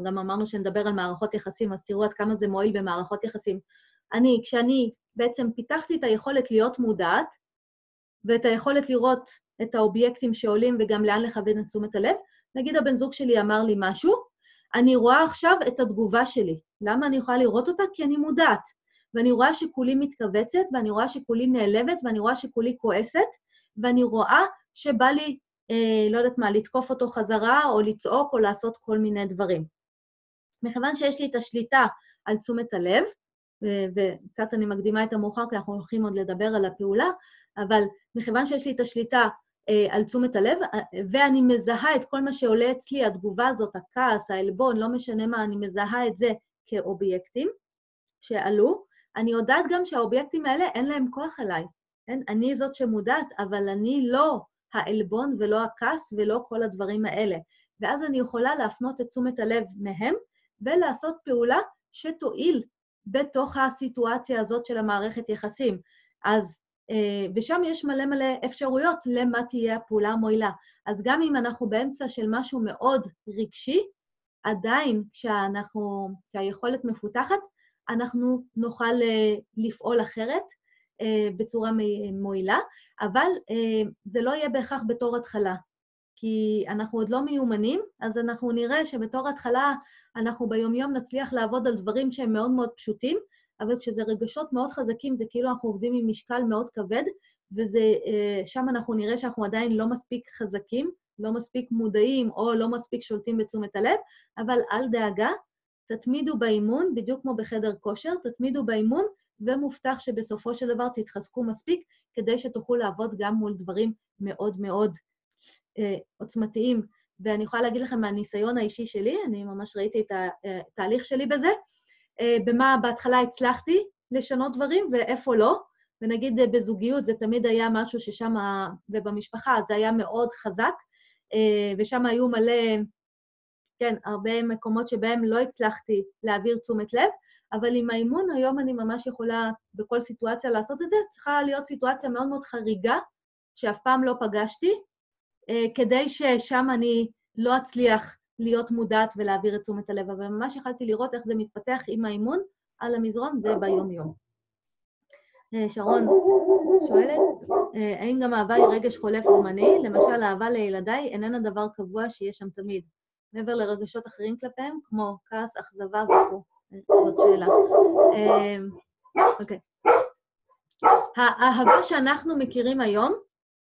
גם אמרנו שנדבר על מערכות יחסים, אז תראו עד כמה זה מועיל במערכות יחסים. אני, כשאני בעצם פיתחתי את היכולת להיות מודעת, ואת היכולת לראות את האובייקטים שעולים וגם לאן לכוון את תשומת הלב, נגיד הבן זוג שלי אמר לי משהו, אני רואה עכשיו את התגובה שלי. למה אני יכולה לראות אותה? כי אני מודעת. ואני רואה שכולי מתכווצת, ואני רואה שכולי נעלבת, ואני רואה שכולי כועסת, ואני רואה שבא לי, אה, לא יודעת מה, לתקוף אותו חזרה, או לצעוק, או לעשות כל מיני דברים. מכיוון שיש לי את השליטה על תשומת הלב, וקצת אני מקדימה את המאוחר, כי אנחנו הולכים עוד לדבר על הפעולה, אבל מכיוון שיש לי את השליטה, על תשומת הלב, ואני מזהה את כל מה שעולה אצלי, התגובה הזאת, הכעס, העלבון, לא משנה מה, אני מזהה את זה כאובייקטים שעלו. אני יודעת גם שהאובייקטים האלה אין להם כוח עליי. אין? אני זאת שמודעת, אבל אני לא העלבון ולא הכעס ולא כל הדברים האלה. ואז אני יכולה להפנות את תשומת הלב מהם, ולעשות פעולה שתועיל בתוך הסיטואציה הזאת של המערכת יחסים. אז ושם יש מלא מלא אפשרויות למה תהיה הפעולה המועילה. אז גם אם אנחנו באמצע של משהו מאוד רגשי, עדיין כשאנחנו, כשהיכולת מפותחת, אנחנו נוכל לפעול אחרת בצורה מועילה, אבל זה לא יהיה בהכרח בתור התחלה, כי אנחנו עוד לא מיומנים, אז אנחנו נראה שבתור התחלה אנחנו ביומיום נצליח לעבוד על דברים שהם מאוד מאוד פשוטים, אבל כשזה רגשות מאוד חזקים, זה כאילו אנחנו עובדים עם משקל מאוד כבד, ושם אנחנו נראה שאנחנו עדיין לא מספיק חזקים, לא מספיק מודעים, או לא מספיק שולטים בתשומת הלב, אבל אל דאגה, תתמידו באימון, בדיוק כמו בחדר כושר, תתמידו באימון, ומובטח שבסופו של דבר תתחזקו מספיק, כדי שתוכלו לעבוד גם מול דברים מאוד מאוד אה, עוצמתיים. ואני יכולה להגיד לכם מהניסיון האישי שלי, אני ממש ראיתי את התהליך שלי בזה, במה בהתחלה הצלחתי לשנות דברים ואיפה לא, ונגיד בזוגיות זה תמיד היה משהו ששם, ובמשפחה זה היה מאוד חזק, ושם היו מלא, כן, הרבה מקומות שבהם לא הצלחתי להעביר תשומת לב, אבל עם האימון היום אני ממש יכולה בכל סיטואציה לעשות את זה, צריכה להיות סיטואציה מאוד מאוד חריגה, שאף פעם לא פגשתי, כדי ששם אני לא אצליח להיות מודעת ולהעביר את תשומת הלב, אבל ממש יכלתי לראות איך זה מתפתח עם האימון על המזרון וביום-יום. שרון שואלת, האם גם אהבה היא רגש חולף זמני? למשל, אהבה לילדיי איננה דבר קבוע שיש שם תמיד. מעבר לרגשות אחרים כלפיהם, כמו כעס, אכזבה וכו'. זאת שאלה. אוקיי. האהבה שאנחנו מכירים היום,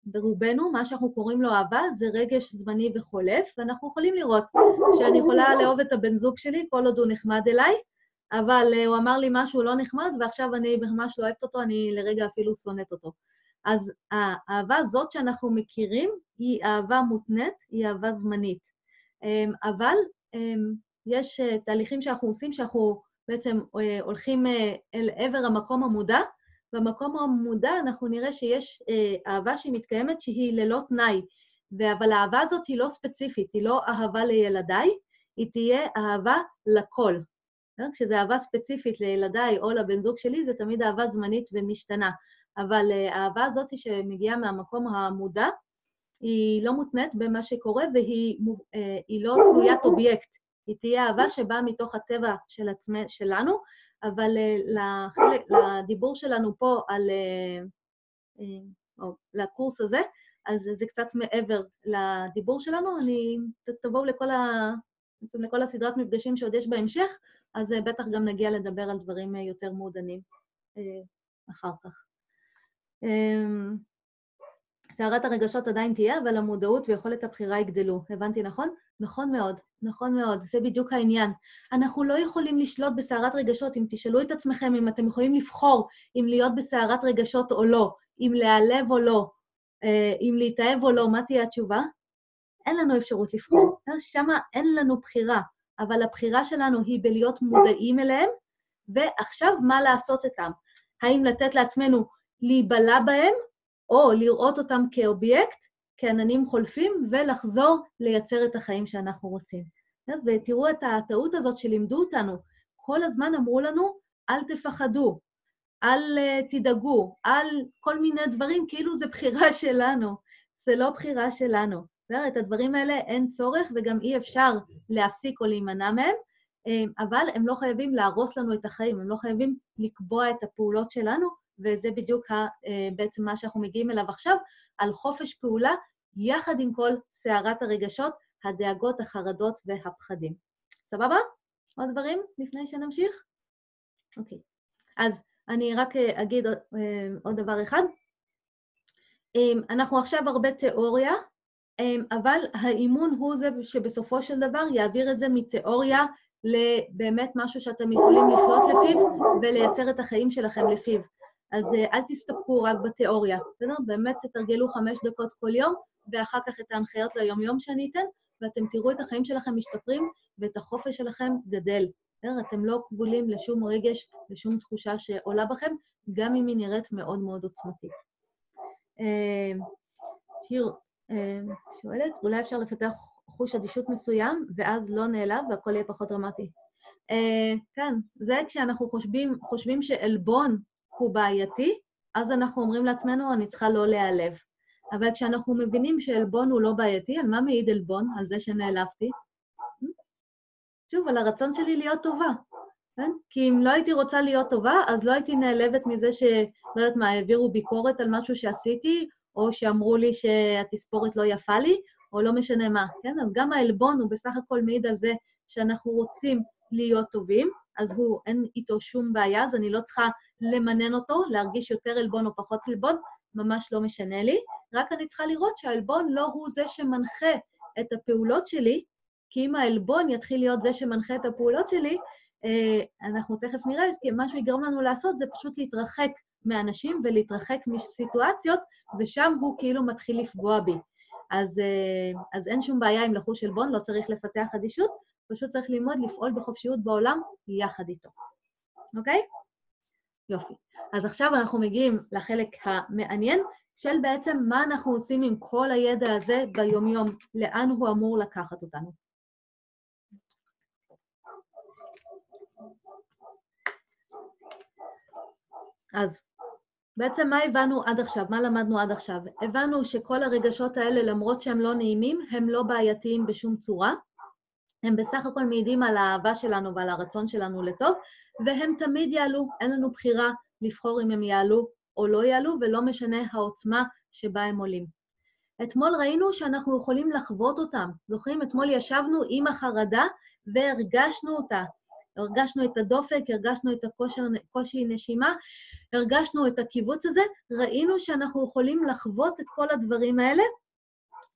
ברובנו, מה שאנחנו קוראים לו אהבה, זה רגש זמני וחולף, ואנחנו יכולים לראות שאני יכולה לאהוב את הבן זוג שלי, כל עוד הוא נחמד אליי, אבל הוא אמר לי משהו לא נחמד, ועכשיו אני ממש לא אוהבת אותו, אני לרגע אפילו שונאת אותו. אז האהבה הזאת שאנחנו מכירים, היא אהבה מותנית, היא אהבה זמנית. אבל יש תהליכים שאנחנו עושים, שאנחנו בעצם הולכים אל עבר המקום המודע, במקום המודע אנחנו נראה שיש אהבה שהיא מתקיימת, שהיא ללא תנאי, אבל האהבה הזאת היא לא ספציפית, היא לא אהבה לילדיי, היא תהיה אהבה לכל. כשזה אהבה ספציפית לילדיי או לבן זוג שלי, זה תמיד אהבה זמנית ומשתנה. אבל האהבה הזאת שמגיעה מהמקום המודע, היא לא מותנית במה שקורה, והיא לא תלוית אובייקט. היא תהיה אהבה שבאה מתוך הטבע של עצמי, שלנו, אבל לחלק, לדיבור שלנו פה על, או לקורס הזה, אז זה קצת מעבר לדיבור שלנו. אני, תבואו לכל ה, לכל הסדרת מפגשים שעוד יש בהמשך, אז בטח גם נגיע לדבר על דברים יותר מעודנים אחר כך. סערת הרגשות עדיין תהיה, אבל המודעות ויכולת הבחירה יגדלו. הבנתי נכון? נכון מאוד, נכון מאוד. זה בדיוק העניין. אנחנו לא יכולים לשלוט בסערת רגשות. אם תשאלו את עצמכם, אם אתם יכולים לבחור אם להיות בסערת רגשות או לא, אם להיעלב או לא, אם להתאהב או לא, מה תהיה התשובה? אין לנו אפשרות לבחור. שם אין לנו בחירה, אבל הבחירה שלנו היא בלהיות מודעים אליהם, ועכשיו מה לעשות איתם? האם לתת לעצמנו להיבלע בהם, או לראות אותם כאובייקט, כעננים חולפים, ולחזור לייצר את החיים שאנחנו רוצים. ותראו את הטעות הזאת שלימדו אותנו. כל הזמן אמרו לנו, אל תפחדו, אל תדאגו, אל כל מיני דברים, כאילו זה בחירה שלנו. זה לא בחירה שלנו. את הדברים האלה אין צורך, וגם אי אפשר להפסיק או להימנע מהם, אבל הם לא חייבים להרוס לנו את החיים, הם לא חייבים לקבוע את הפעולות שלנו, וזה בדיוק בעצם מה שאנחנו מגיעים אליו עכשיו, על חופש פעולה, יחד עם כל סערת הרגשות, הדאגות, החרדות והפחדים. סבבה? עוד דברים לפני שנמשיך? אוקיי. אז אני רק אגיד עוד דבר אחד. אנחנו עכשיו הרבה תיאוריה, אבל האימון הוא זה שבסופו של דבר יעביר את זה מתיאוריה לבאמת משהו שאתם יכולים לחיות לפיו ולייצר את החיים שלכם לפיו. אז אל תסתפקו רק בתיאוריה, בסדר? באמת תתרגלו חמש דקות כל יום, ואחר כך את ההנחיות ליום-יום שאני אתן, ואתם תראו את החיים שלכם משתפרים, ואת החופש שלכם גדל. בסדר? אתם לא כבולים לשום רגש, לשום תחושה שעולה בכם, גם אם היא נראית מאוד מאוד עוצמתית. שיר שואלת, אולי אפשר לפתח חוש אדישות מסוים, ואז לא נעלב, והכל יהיה פחות דרמטי. כן, זה כשאנחנו חושבים, חושבים שעלבון, הוא בעייתי, אז אנחנו אומרים לעצמנו, אני צריכה לא להיעלב. אבל כשאנחנו מבינים שאלבון הוא לא בעייתי, על מה מעיד אלבון? על זה שנעלבתי? שוב, על הרצון שלי להיות טובה. כן? כי אם לא הייתי רוצה להיות טובה, אז לא הייתי נעלבת מזה שלא יודעת מה, העבירו ביקורת על משהו שעשיתי, או שאמרו לי שהתספורת לא יפה לי, או לא משנה מה. כן? אז גם האלבון הוא בסך הכל מעיד על זה שאנחנו רוצים להיות טובים, אז הוא, אין איתו שום בעיה, אז אני לא צריכה למנן אותו, להרגיש יותר אלבון או פחות אלבון, ממש לא משנה לי, רק אני צריכה לראות שהאלבון לא הוא זה שמנחה את הפעולות שלי, כי אם האלבון יתחיל להיות זה שמנחה את הפעולות שלי, אנחנו תכף נראה, כי מה שיגרום לנו לעשות זה פשוט להתרחק מאנשים ולהתרחק מסיטואציות, ושם הוא כאילו מתחיל לפגוע בי. אז, אז אין שום בעיה עם לחוש אלבון, לא צריך לפתח אדישות, פשוט צריך ללמוד לפעול בחופשיות בעולם יחד איתו. אוקיי? יופי. אז עכשיו אנחנו מגיעים לחלק המעניין של בעצם מה אנחנו עושים עם כל הידע הזה ביום-יום, לאן הוא אמור לקחת אותנו. אז בעצם מה הבנו עד עכשיו? מה למדנו עד עכשיו? הבנו שכל הרגשות האלה, למרות שהם לא נעימים, הם לא בעייתיים בשום צורה. הם בסך הכל מעידים על האהבה שלנו ועל הרצון שלנו לטוב, והם תמיד יעלו, אין לנו בחירה לבחור אם הם יעלו או לא יעלו, ולא משנה העוצמה שבה הם עולים. אתמול ראינו שאנחנו יכולים לחוות אותם. זוכרים? אתמול ישבנו עם החרדה והרגשנו אותה. הרגשנו את הדופק, הרגשנו את הקושי נשימה, הרגשנו את הקיבוץ הזה, ראינו שאנחנו יכולים לחוות את כל הדברים האלה,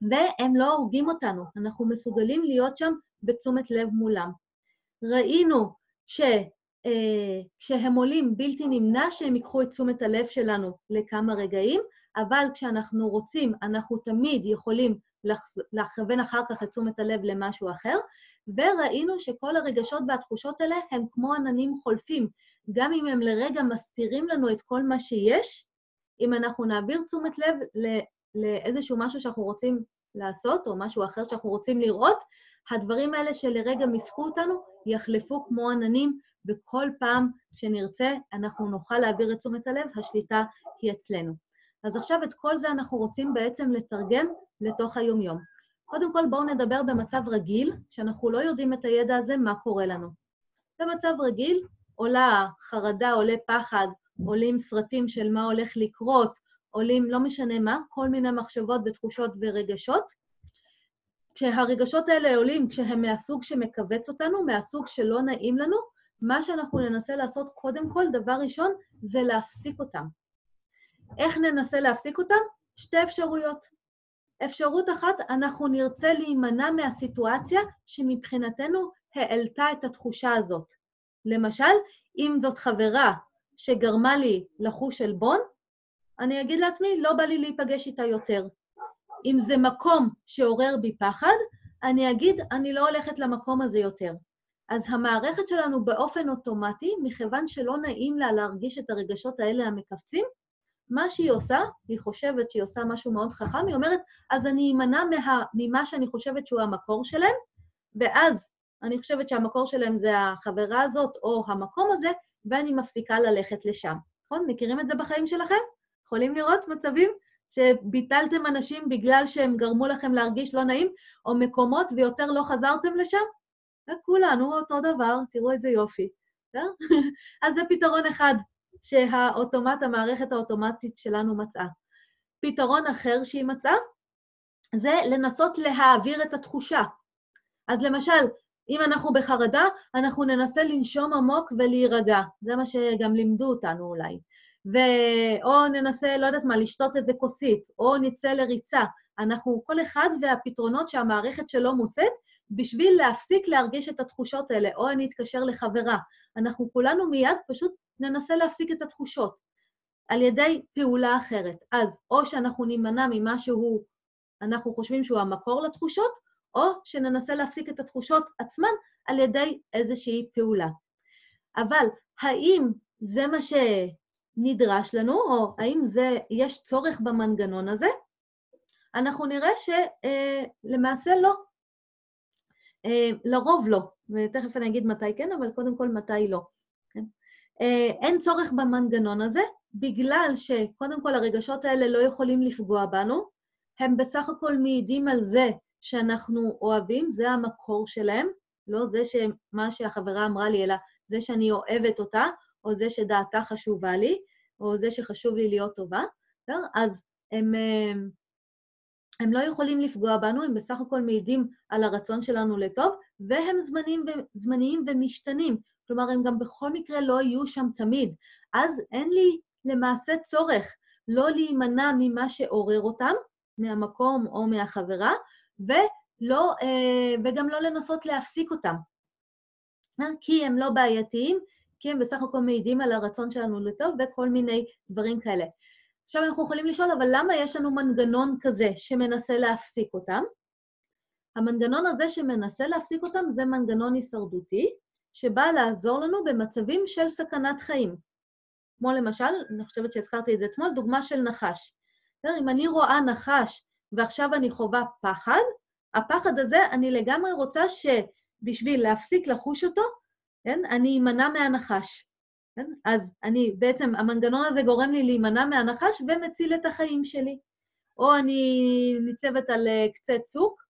והם לא הורגים אותנו, אנחנו מסוגלים להיות שם בתשומת לב מולם. ראינו ש... כשהם עולים בלתי נמנע שהם ייקחו את תשומת הלב שלנו לכמה רגעים, אבל כשאנחנו רוצים אנחנו תמיד יכולים לכוון אחר כך את תשומת הלב למשהו אחר, וראינו שכל הרגשות והתחושות האלה הם כמו עננים חולפים, גם אם הם לרגע מסתירים לנו את כל מה שיש, אם אנחנו נעביר תשומת לב לאיזשהו משהו שאנחנו רוצים לעשות או משהו אחר שאנחנו רוצים לראות, הדברים האלה שלרגע מסכו אותנו יחלפו כמו עננים, וכל פעם שנרצה אנחנו נוכל להעביר את תשומת הלב, השליטה היא אצלנו. אז עכשיו את כל זה אנחנו רוצים בעצם לתרגם לתוך היומיום. קודם כל בואו נדבר במצב רגיל, שאנחנו לא יודעים את הידע הזה, מה קורה לנו. במצב רגיל עולה חרדה, עולה פחד, עולים סרטים של מה הולך לקרות, עולים לא משנה מה, כל מיני מחשבות ותחושות ורגשות. כשהרגשות האלה עולים, כשהם מהסוג שמקווץ אותנו, מהסוג שלא נעים לנו, מה שאנחנו ננסה לעשות קודם כל, דבר ראשון, זה להפסיק אותם. איך ננסה להפסיק אותם? שתי אפשרויות. אפשרות אחת, אנחנו נרצה להימנע מהסיטואציה שמבחינתנו העלתה את התחושה הזאת. למשל, אם זאת חברה שגרמה לי לחוש עלבון, אני אגיד לעצמי, לא בא לי להיפגש איתה יותר. אם זה מקום שעורר בי פחד, אני אגיד, אני לא הולכת למקום הזה יותר. אז המערכת שלנו באופן אוטומטי, מכיוון שלא נעים לה להרגיש את הרגשות האלה המקפצים, מה שהיא עושה, היא חושבת שהיא עושה משהו מאוד חכם, היא אומרת, אז אני אמנע מה, ממה שאני חושבת שהוא המקור שלהם, ואז אני חושבת שהמקור שלהם זה החברה הזאת או המקום הזה, ואני מפסיקה ללכת לשם. נכון? מכירים את זה בחיים שלכם? יכולים לראות מצבים? שביטלתם אנשים בגלל שהם גרמו לכם להרגיש לא נעים, או מקומות ויותר לא חזרתם לשם, וכולנו אותו דבר, תראו איזה יופי. אז זה פתרון אחד שהאוטומט, המערכת האוטומטית שלנו מצאה. פתרון אחר שהיא מצאה, זה לנסות להעביר את התחושה. אז למשל, אם אנחנו בחרדה, אנחנו ננסה לנשום עמוק ולהירגע. זה מה שגם לימדו אותנו אולי. ואו ננסה, לא יודעת מה, לשתות איזה כוסית, או נצא לריצה. אנחנו כל אחד והפתרונות שהמערכת שלו מוצאת, בשביל להפסיק להרגיש את התחושות האלה, או אני אתקשר לחברה. אנחנו כולנו מיד פשוט ננסה להפסיק את התחושות, על ידי פעולה אחרת. אז או שאנחנו נימנע ממה שהוא, אנחנו חושבים שהוא המקור לתחושות, או שננסה להפסיק את התחושות עצמן, על ידי איזושהי פעולה. אבל האם זה מה ש... נדרש לנו, או האם זה, יש צורך במנגנון הזה, אנחנו נראה שלמעשה לא. לרוב לא, ותכף אני אגיד מתי כן, אבל קודם כל מתי לא. אין צורך במנגנון הזה, בגלל שקודם כל הרגשות האלה לא יכולים לפגוע בנו, הם בסך הכל מעידים על זה שאנחנו אוהבים, זה המקור שלהם, לא זה שמה שהחברה אמרה לי, אלא זה שאני אוהבת אותה, או זה שדעתה חשובה לי, או זה שחשוב לי להיות טובה, אז הם, הם לא יכולים לפגוע בנו, הם בסך הכל מעידים על הרצון שלנו לטוב, והם זמניים, זמניים ומשתנים, כלומר הם גם בכל מקרה לא יהיו שם תמיד, אז אין לי למעשה צורך לא להימנע ממה שעורר אותם, מהמקום או מהחברה, ולא, וגם לא לנסות להפסיק אותם, כי הם לא בעייתיים, כי הם בסך הכל מעידים על הרצון שלנו לטוב, וכל מיני דברים כאלה. עכשיו אנחנו יכולים לשאול, אבל למה יש לנו מנגנון כזה שמנסה להפסיק אותם? המנגנון הזה שמנסה להפסיק אותם, זה מנגנון הישרדותי, שבא לעזור לנו במצבים של סכנת חיים. כמו למשל, אני חושבת שהזכרתי את זה אתמול, דוגמה של נחש. אם אני רואה נחש, ועכשיו אני חווה פחד, הפחד הזה אני לגמרי רוצה שבשביל להפסיק לחוש אותו, כן? אני אמנע מהנחש. כן? אז אני, בעצם, המנגנון הזה גורם לי להימנע מהנחש ומציל את החיים שלי. או אני ניצבת על קצה צוק,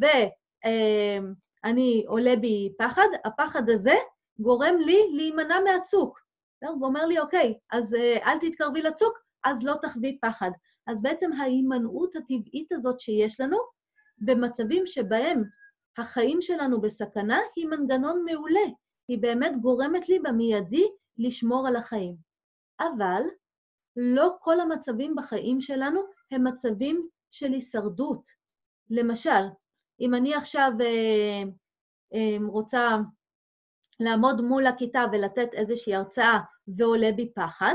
ואני עולה בי פחד, הפחד הזה גורם לי להימנע מהצוק. הוא אומר לי, אוקיי, אז אל תתקרבי לצוק, אז לא תחווי פחד. אז בעצם ההימנעות הטבעית הזאת שיש לנו, במצבים שבהם החיים שלנו בסכנה, היא מנגנון מעולה. היא באמת גורמת לי במיידי לשמור על החיים. אבל לא כל המצבים בחיים שלנו הם מצבים של הישרדות. למשל, אם אני עכשיו אה, אה, רוצה לעמוד מול הכיתה ולתת איזושהי הרצאה ועולה בי פחד,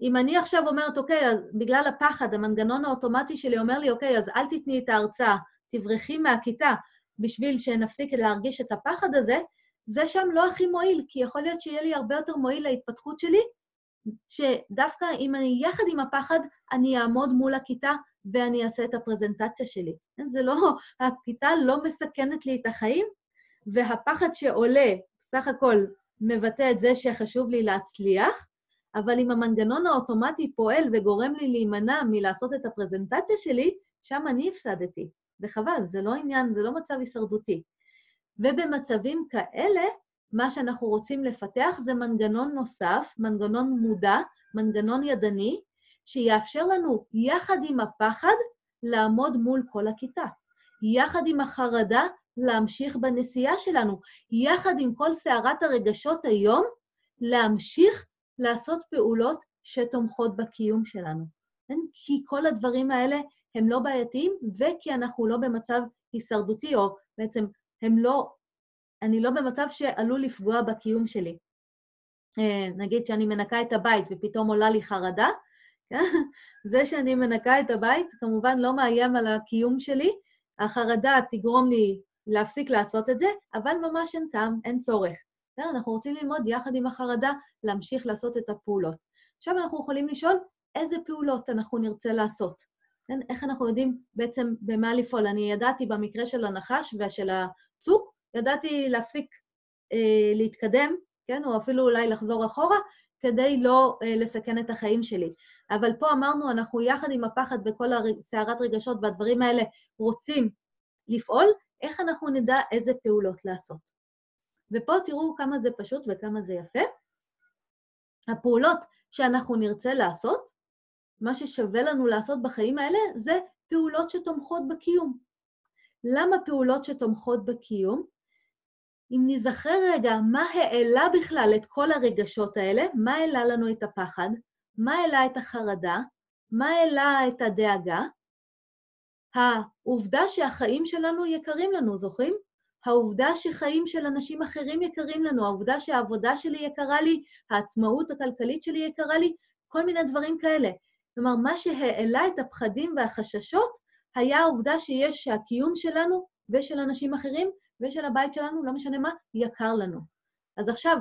אם אני עכשיו אומרת, אוקיי, אז בגלל הפחד, המנגנון האוטומטי שלי אומר לי, אוקיי, אז אל תתני את ההרצאה, תברחי מהכיתה בשביל שנפסיק להרגיש את הפחד הזה, זה שם לא הכי מועיל, כי יכול להיות שיהיה לי הרבה יותר מועיל להתפתחות שלי, שדווקא אם אני יחד עם הפחד, אני אעמוד מול הכיתה ואני אעשה את הפרזנטציה שלי. זה לא, הכיתה לא מסכנת לי את החיים, והפחד שעולה, סך הכל מבטא את זה שחשוב לי להצליח, אבל אם המנגנון האוטומטי פועל וגורם לי להימנע מלעשות את הפרזנטציה שלי, שם אני הפסדתי. וחבל, זה לא עניין, זה לא מצב הישרדותי. ובמצבים כאלה, מה שאנחנו רוצים לפתח זה מנגנון נוסף, מנגנון מודע, מנגנון ידני, שיאפשר לנו יחד עם הפחד לעמוד מול כל הכיתה. יחד עם החרדה להמשיך בנסיעה שלנו. יחד עם כל סערת הרגשות היום, להמשיך לעשות פעולות שתומכות בקיום שלנו. כי כל הדברים האלה הם לא בעייתיים, וכי אנחנו לא במצב הישרדותי, או בעצם הם לא, אני לא במצב שעלול לפגוע בקיום שלי. נגיד שאני מנקה את הבית ופתאום עולה לי חרדה, זה שאני מנקה את הבית כמובן לא מאיים על הקיום שלי, החרדה תגרום לי להפסיק לעשות את זה, אבל ממש אין טעם, אין צורך. אנחנו רוצים ללמוד יחד עם החרדה, להמשיך לעשות את הפעולות. עכשיו אנחנו יכולים לשאול איזה פעולות אנחנו נרצה לעשות. איך אנחנו יודעים בעצם במה לפעול? אני ידעתי במקרה של הנחש ושל הצוק, ידעתי להפסיק אה, להתקדם, כן? או אפילו אולי לחזור אחורה, כדי לא אה, לסכן את החיים שלי. אבל פה אמרנו, אנחנו יחד עם הפחד וכל סערת רגשות והדברים האלה רוצים לפעול, איך אנחנו נדע איזה פעולות לעשות? ופה תראו כמה זה פשוט וכמה זה יפה. הפעולות שאנחנו נרצה לעשות, מה ששווה לנו לעשות בחיים האלה, זה פעולות שתומכות בקיום. למה פעולות שתומכות בקיום? אם נזכר רגע מה העלה בכלל את כל הרגשות האלה, מה העלה לנו את הפחד, מה העלה את החרדה, מה העלה את הדאגה, העובדה שהחיים שלנו יקרים לנו, זוכרים? העובדה שחיים של אנשים אחרים יקרים לנו, העובדה שהעבודה שלי יקרה לי, העצמאות הכלכלית שלי יקרה לי, כל מיני דברים כאלה. כלומר, מה שהעלה את הפחדים והחששות, היה העובדה שיש שהקיום שלנו ושל אנשים אחרים ושל הבית שלנו, לא משנה מה, יקר לנו. אז עכשיו,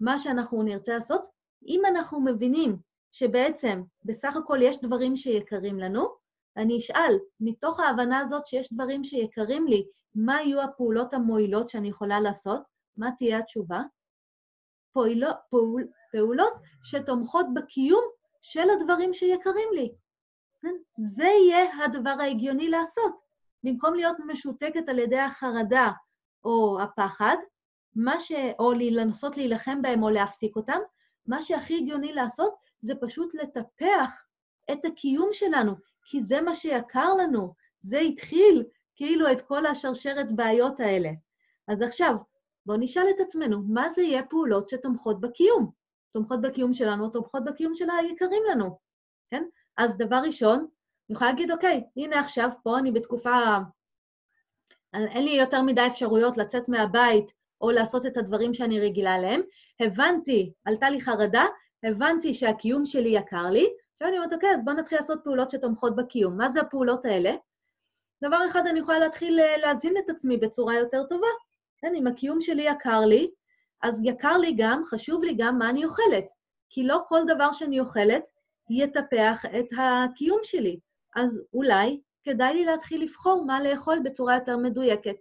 מה שאנחנו נרצה לעשות, אם אנחנו מבינים שבעצם בסך הכל יש דברים שיקרים לנו, אני אשאל, מתוך ההבנה הזאת שיש דברים שיקרים לי, מה יהיו הפעולות המועילות שאני יכולה לעשות? מה תהיה התשובה? פעולות, פעול, פעולות שתומכות בקיום של הדברים שיקרים לי. זה יהיה הדבר ההגיוני לעשות. במקום להיות משותקת על ידי החרדה או הפחד, מה ש... או לנסות להילחם בהם או להפסיק אותם, מה שהכי הגיוני לעשות זה פשוט לטפח את הקיום שלנו, כי זה מה שיקר לנו, זה התחיל כאילו את כל השרשרת בעיות האלה. אז עכשיו, בואו נשאל את עצמנו, מה זה יהיה פעולות שתומכות בקיום? תומכות בקיום שלנו, תומכות בקיום של היקרים לנו, כן? אז דבר ראשון, אני יכולה להגיד, אוקיי, הנה עכשיו פה אני בתקופה, אין לי יותר מדי אפשרויות לצאת מהבית, או לעשות את הדברים שאני רגילה להם, הבנתי, עלתה לי חרדה, הבנתי שהקיום שלי יקר לי, עכשיו אני אומרת, אוקיי, אז בואו נתחיל לעשות פעולות שתומכות בקיום. מה זה הפעולות האלה? דבר אחד, אני יכולה להתחיל להזין את עצמי בצורה יותר טובה. כן, אם הקיום שלי יקר לי, אז יקר לי גם, חשוב לי גם מה אני אוכלת. כי לא כל דבר שאני אוכלת יטפח את הקיום שלי. אז אולי כדאי לי להתחיל לבחור מה לאכול בצורה יותר מדויקת.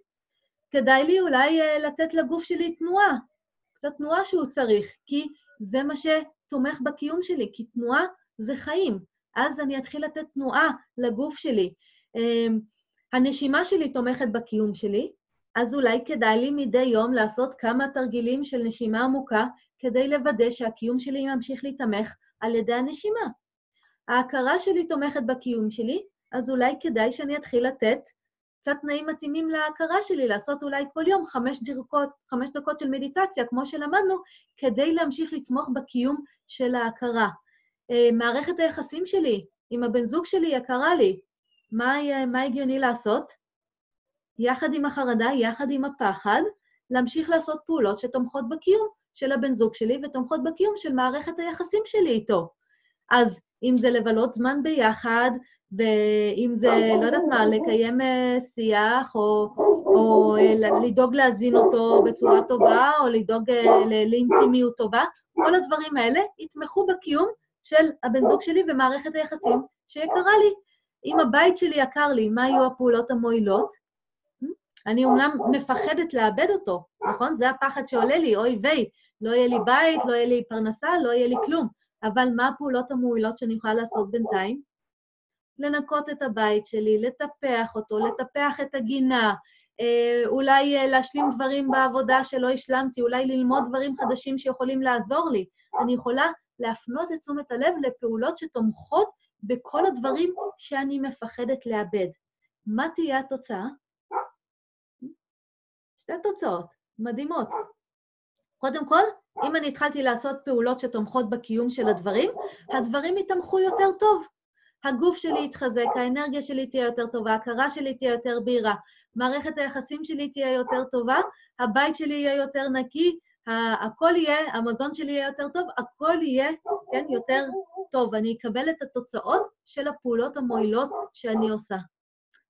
כדאי לי אולי לתת לגוף שלי תנועה, קצת תנועה שהוא צריך, כי זה מה שתומך בקיום שלי, כי תנועה זה חיים. אז אני אתחיל לתת תנועה לגוף שלי. הנשימה שלי תומכת בקיום שלי, אז אולי כדאי לי מדי יום לעשות כמה תרגילים של נשימה עמוקה, כדי לוודא שהקיום שלי ממשיך להתמך על ידי הנשימה. ההכרה שלי תומכת בקיום שלי, אז אולי כדאי שאני אתחיל לתת קצת תנאים מתאימים להכרה שלי, לעשות אולי כל יום חמש דקות, חמש דקות של מדיטציה, כמו שלמדנו, כדי להמשיך לתמוך בקיום של ההכרה. מערכת היחסים שלי, עם הבן זוג שלי יקרה לי, מה, מה הגיוני לעשות? יחד עם החרדה, יחד עם הפחד, להמשיך לעשות פעולות שתומכות בקיום של הבן זוג שלי, ותומכות בקיום של מערכת היחסים שלי איתו. אז אם זה לבלות זמן ביחד, ואם זה, לא יודעת מה, לקיים שיח, או, או לדאוג להזין אותו בצורה טובה, או לדאוג לאינטימיות טובה, כל הדברים האלה יתמכו בקיום של הבן זוג שלי ומערכת היחסים שיקרה לי. אם הבית שלי יקר לי, מה יהיו הפעולות המועילות? אני אומנם מפחדת לאבד אותו, נכון? זה הפחד שעולה לי, אוי ויי, לא יהיה לי בית, לא יהיה לי פרנסה, לא יהיה לי כלום. אבל מה הפעולות המועילות שאני יכולה לעשות בינתיים? לנקות את הבית שלי, לטפח אותו, לטפח את הגינה, אולי להשלים דברים בעבודה שלא השלמתי, אולי ללמוד דברים חדשים שיכולים לעזור לי. אני יכולה להפנות את תשומת הלב לפעולות שתומכות בכל הדברים שאני מפחדת לאבד. מה תהיה התוצאה? שתי תוצאות מדהימות. קודם כל, אם אני התחלתי לעשות פעולות שתומכות בקיום של הדברים, הדברים יתמכו יותר טוב. הגוף שלי יתחזק, האנרגיה שלי תהיה יותר טובה, ההכרה שלי תהיה יותר בהירה, מערכת היחסים שלי תהיה יותר טובה, הבית שלי יהיה יותר נקי, הכל יהיה, המזון שלי יהיה יותר טוב, הכל יהיה, כן, יותר טוב. אני אקבל את התוצאות של הפעולות המועילות שאני עושה.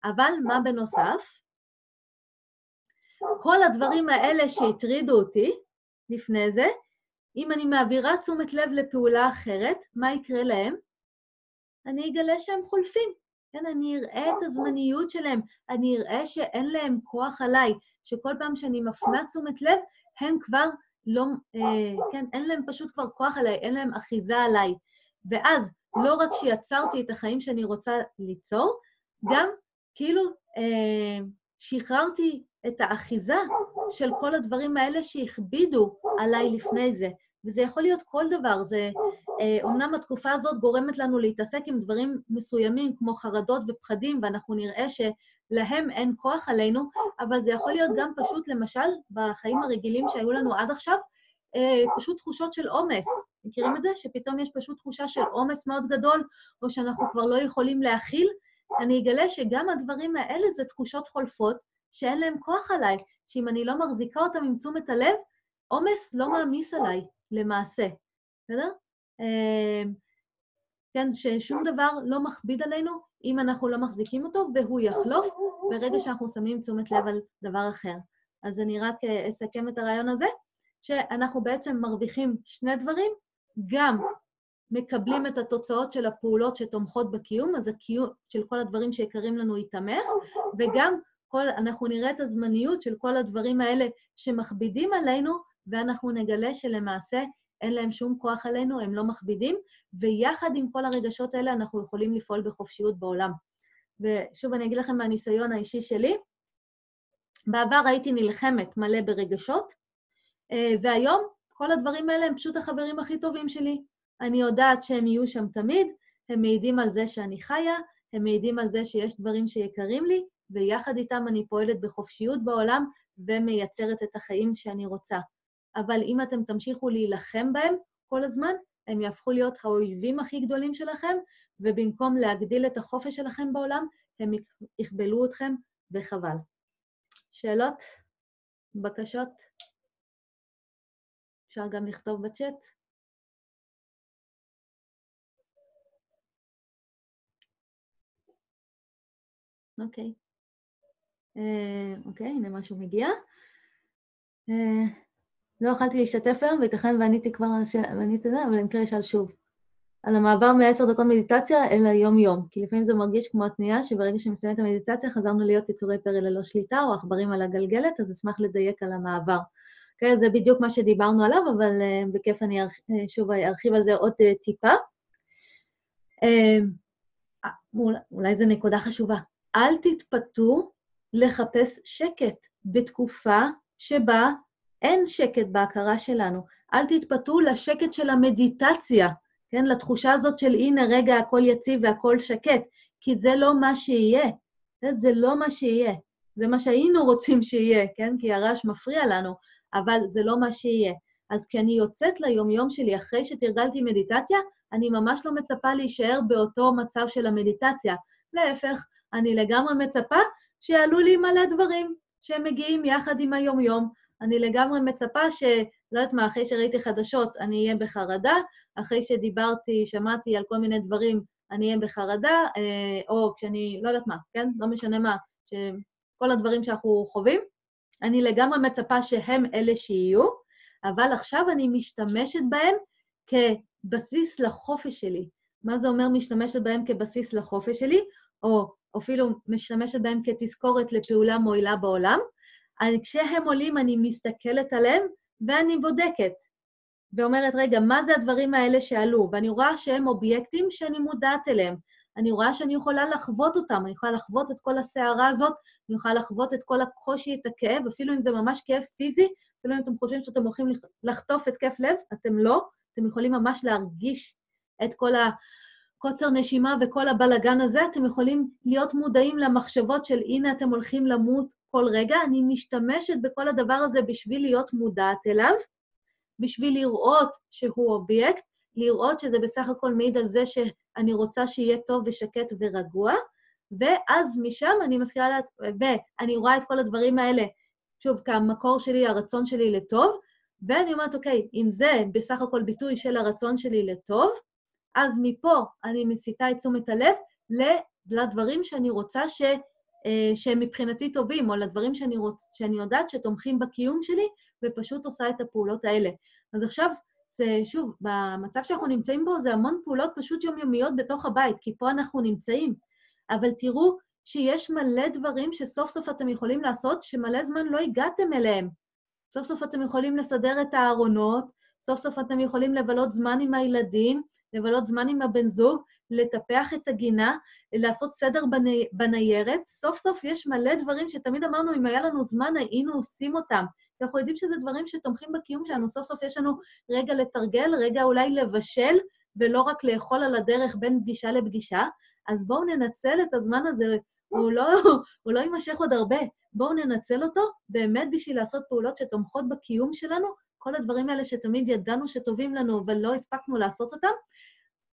אבל מה בנוסף? כל הדברים האלה שהטרידו אותי לפני זה, אם אני מעבירה תשומת לב לפעולה אחרת, מה יקרה להם? אני אגלה שהם חולפים. כן, אני אראה את הזמניות שלהם, אני אראה שאין להם כוח עליי, שכל פעם שאני מפנה תשומת לב, הם כבר לא, אה, כן, אין להם פשוט כבר כוח עליי, אין להם אחיזה עליי. ואז לא רק שיצרתי את החיים שאני רוצה ליצור, גם כאילו אה, שחררתי את האחיזה של כל הדברים האלה שהכבידו עליי לפני זה. וזה יכול להיות כל דבר, זה, אומנם התקופה הזאת גורמת לנו להתעסק עם דברים מסוימים, כמו חרדות ופחדים, ואנחנו נראה שלהם אין כוח עלינו, אבל זה יכול להיות גם פשוט, למשל, בחיים הרגילים שהיו לנו עד עכשיו, פשוט תחושות של אומס. מכירים את זה? שפתאום יש פשוט תחושה של אומס מאוד גדול, או שאנחנו כבר לא יכולים להכיל. אני אגלה שגם הדברים האלה זה תחושות חולפות, שאין להם כוח עליי, שאם אני לא מחזיקה אותם עם תשומת הלב, אומס לא מעמיס עליי. למעשה, בסדר? כן, ששום דבר לא מכביד עלינו אם אנחנו לא מחזיקים אותו, והוא יחלוף ברגע שאנחנו שמים תשומת לב על דבר אחר. אז אני רק אסכם את הרעיון הזה, שאנחנו בעצם מרוויחים שני דברים, גם מקבלים את התוצאות של הפעולות שתומכות בקיום, אז הקיום של כל הדברים שיקרים לנו יתמך, וגם כל, אנחנו נראה את הזמניות של כל הדברים האלה שמכבידים עלינו, ואנחנו נגלה שלמעשה אין להם שום כוח עלינו, הם לא מכבידים, ויחד עם כל הרגשות האלה אנחנו יכולים לפעול בחופשיות בעולם. ושוב, אני אגיד לכם מהניסיון האישי שלי, בעבר הייתי נלחמת מלא ברגשות, והיום כל הדברים האלה הם פשוט החברים הכי טובים שלי. אני יודעת שהם יהיו שם תמיד, הם מעידים על זה שאני חיה, הם מעידים על זה שיש דברים שיקרים לי, ויחד איתם אני פועלת בחופשיות בעולם, ומייצרת את החיים שאני רוצה. אבל אם אתם תמשיכו להילחם בהם כל הזמן, הם יהפכו להיות האויבים הכי גדולים שלכם, ובמקום להגדיל את החופש שלכם בעולם, הם יכבלו אתכם, וחבל. שאלות? בקשות? אפשר גם לכתוב בצ'אט. אוקיי. אוקיי, הנה משהו מגיע. אה... לא יכולתי להשתתף היום, ויתכן ועניתי כבר, ועניתי את זה, אבל למקרה ישאל שוב. על המעבר מ-עשר דקות מדיטציה אל היום-יום, כי לפעמים זה מרגיש כמו התנייה, שברגע שמסיימת את המדיטציה חזרנו להיות יצורי פרל ללא שליטה, או עכברים על הגלגלת, אז אשמח לדייק על המעבר. כן, זה בדיוק מה שדיברנו עליו, אבל uh, בכיף אני ארח... שוב ארחיב על זה עוד uh, טיפה. Uh, אולי, אולי זו נקודה חשובה. אל תתפתו לחפש שקט בתקופה שבה אין שקט בהכרה שלנו. אל תתפתו לשקט של המדיטציה, כן? לתחושה הזאת של הנה רגע הכל יציב והכל שקט, כי זה לא מה שיהיה. זה לא מה שיהיה. זה מה שהיינו רוצים שיהיה, כן? כי הרעש מפריע לנו, אבל זה לא מה שיהיה. אז כשאני יוצאת ליום-יום שלי אחרי שתרגלתי מדיטציה, אני ממש לא מצפה להישאר באותו מצב של המדיטציה. להפך, אני לגמרי מצפה שיעלו לי מלא דברים שמגיעים יחד עם היום-יום. אני לגמרי מצפה ש... לא יודעת מה, אחרי שראיתי חדשות, אני אהיה בחרדה, אחרי שדיברתי, שמעתי על כל מיני דברים, אני אהיה בחרדה, או כשאני, לא יודעת מה, כן? לא משנה מה, שכל הדברים שאנחנו חווים, אני לגמרי מצפה שהם אלה שיהיו, אבל עכשיו אני משתמשת בהם כבסיס לחופש שלי. מה זה אומר משתמשת בהם כבסיס לחופש שלי? או אפילו משתמשת בהם כתזכורת לפעולה מועילה בעולם. כשהם עולים, אני מסתכלת עליהם, ואני בודקת, ואומרת, רגע, מה זה הדברים האלה שעלו? ואני רואה שהם אובייקטים שאני מודעת אליהם. אני רואה שאני יכולה לחוות אותם, אני יכולה לחוות את כל הסערה הזאת, אני יכולה לחוות את כל הקושי, את הכאב, אפילו אם זה ממש כאב פיזי, אפילו אם אתם חושבים שאתם הולכים לחטוף התקף לב, אתם לא, אתם יכולים ממש להרגיש את כל הקוצר נשימה וכל הבלגן הזה, אתם יכולים להיות מודעים למחשבות של, הנה אתם הולכים למות, כל רגע, אני משתמשת בכל הדבר הזה בשביל להיות מודעת אליו, בשביל לראות שהוא אובייקט, לראות שזה בסך הכל מעיד על זה שאני רוצה שיהיה טוב ושקט ורגוע, ואז משם אני מזכירה לה, ואני רואה את כל הדברים האלה, שוב, כמקור שלי, הרצון שלי לטוב, ואני אומרת, אוקיי, אם זה בסך הכל ביטוי של הרצון שלי לטוב, אז מפה אני מסיטה את תשומת הלב לדברים שאני רוצה ש... שהם מבחינתי טובים, או לדברים שאני, רוצ... שאני יודעת שתומכים בקיום שלי, ופשוט עושה את הפעולות האלה. אז עכשיו, זה, שוב, במצב שאנחנו נמצאים בו, זה המון פעולות פשוט יומיומיות בתוך הבית, כי פה אנחנו נמצאים. אבל תראו שיש מלא דברים שסוף סוף אתם יכולים לעשות, שמלא זמן לא הגעתם אליהם. סוף סוף אתם יכולים לסדר את הארונות, סוף סוף אתם יכולים לבלות זמן עם הילדים, לבלות זמן עם הבן זוג, לטפח את הגינה, לעשות סדר בני, בניירת, סוף סוף יש מלא דברים שתמיד אמרנו, אם היה לנו זמן, היינו עושים אותם. אנחנו יודעים שזה דברים שתומכים בקיום שלנו, סוף סוף יש לנו רגע לתרגל, רגע אולי לבשל, ולא רק לאכול על הדרך בין פגישה לפגישה, אז בואו ננצל את הזמן הזה, הוא לא, הוא לא יימשך עוד הרבה, בואו ננצל אותו, באמת בשביל לעשות פעולות שתומכות בקיום שלנו, כל הדברים האלה שתמיד ידענו שטובים לנו, אבל לא הספקנו לעשות אותם,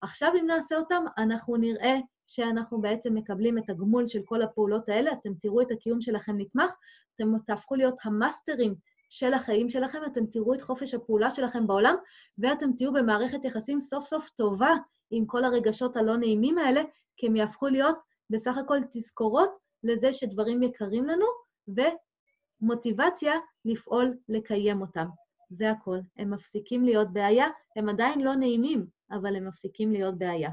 עכשיו אם נעשה אותם, אנחנו נראה שאנחנו בעצם מקבלים את הגמול של כל הפעולות האלה, אתם תראו את הקיום שלכם נתמך, אתם תהפכו להיות המאסטרים של החיים שלכם, אתם תראו את חופש הפעולה שלכם בעולם, ואתם תהיו במערכת יחסים סוף סוף טובה עם כל הרגשות הלא נעימים האלה, כי הם יהפכו להיות בסך הכל תזכורות לזה שדברים יקרים לנו, ומוטיבציה לפעול לקיים אותם. זה הכל. הם מפסיקים להיות בעיה, הם עדיין לא נעימים, אבל הם מפסיקים להיות בעיה.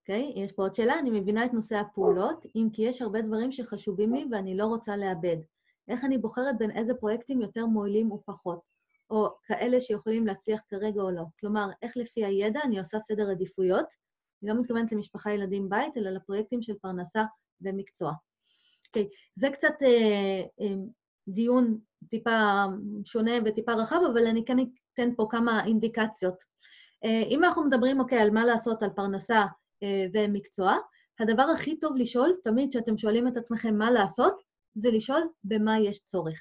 אוקיי, יש פה עוד שאלה, אני מבינה את נושא הפעולות, אם כי יש הרבה דברים שחשובים לי ואני לא רוצה לאבד. איך אני בוחרת בין איזה פרויקטים יותר מועילים ופחות, או כאלה שיכולים להצליח כרגע או לא? כלומר, איך לפי הידע אני עושה סדר עדיפויות, אני לא מתכוונת למשפחה ילדים בית, אלא לפרויקטים של פרנסה ומקצוע. אוקיי, זה קצת... דיון טיפה שונה וטיפה רחב, אבל אני כן אתן פה כמה אינדיקציות. אם אנחנו מדברים, אוקיי, על מה לעשות, על פרנסה ומקצוע, הדבר הכי טוב לשאול, תמיד שאתם שואלים את עצמכם מה לעשות, זה לשאול במה יש צורך.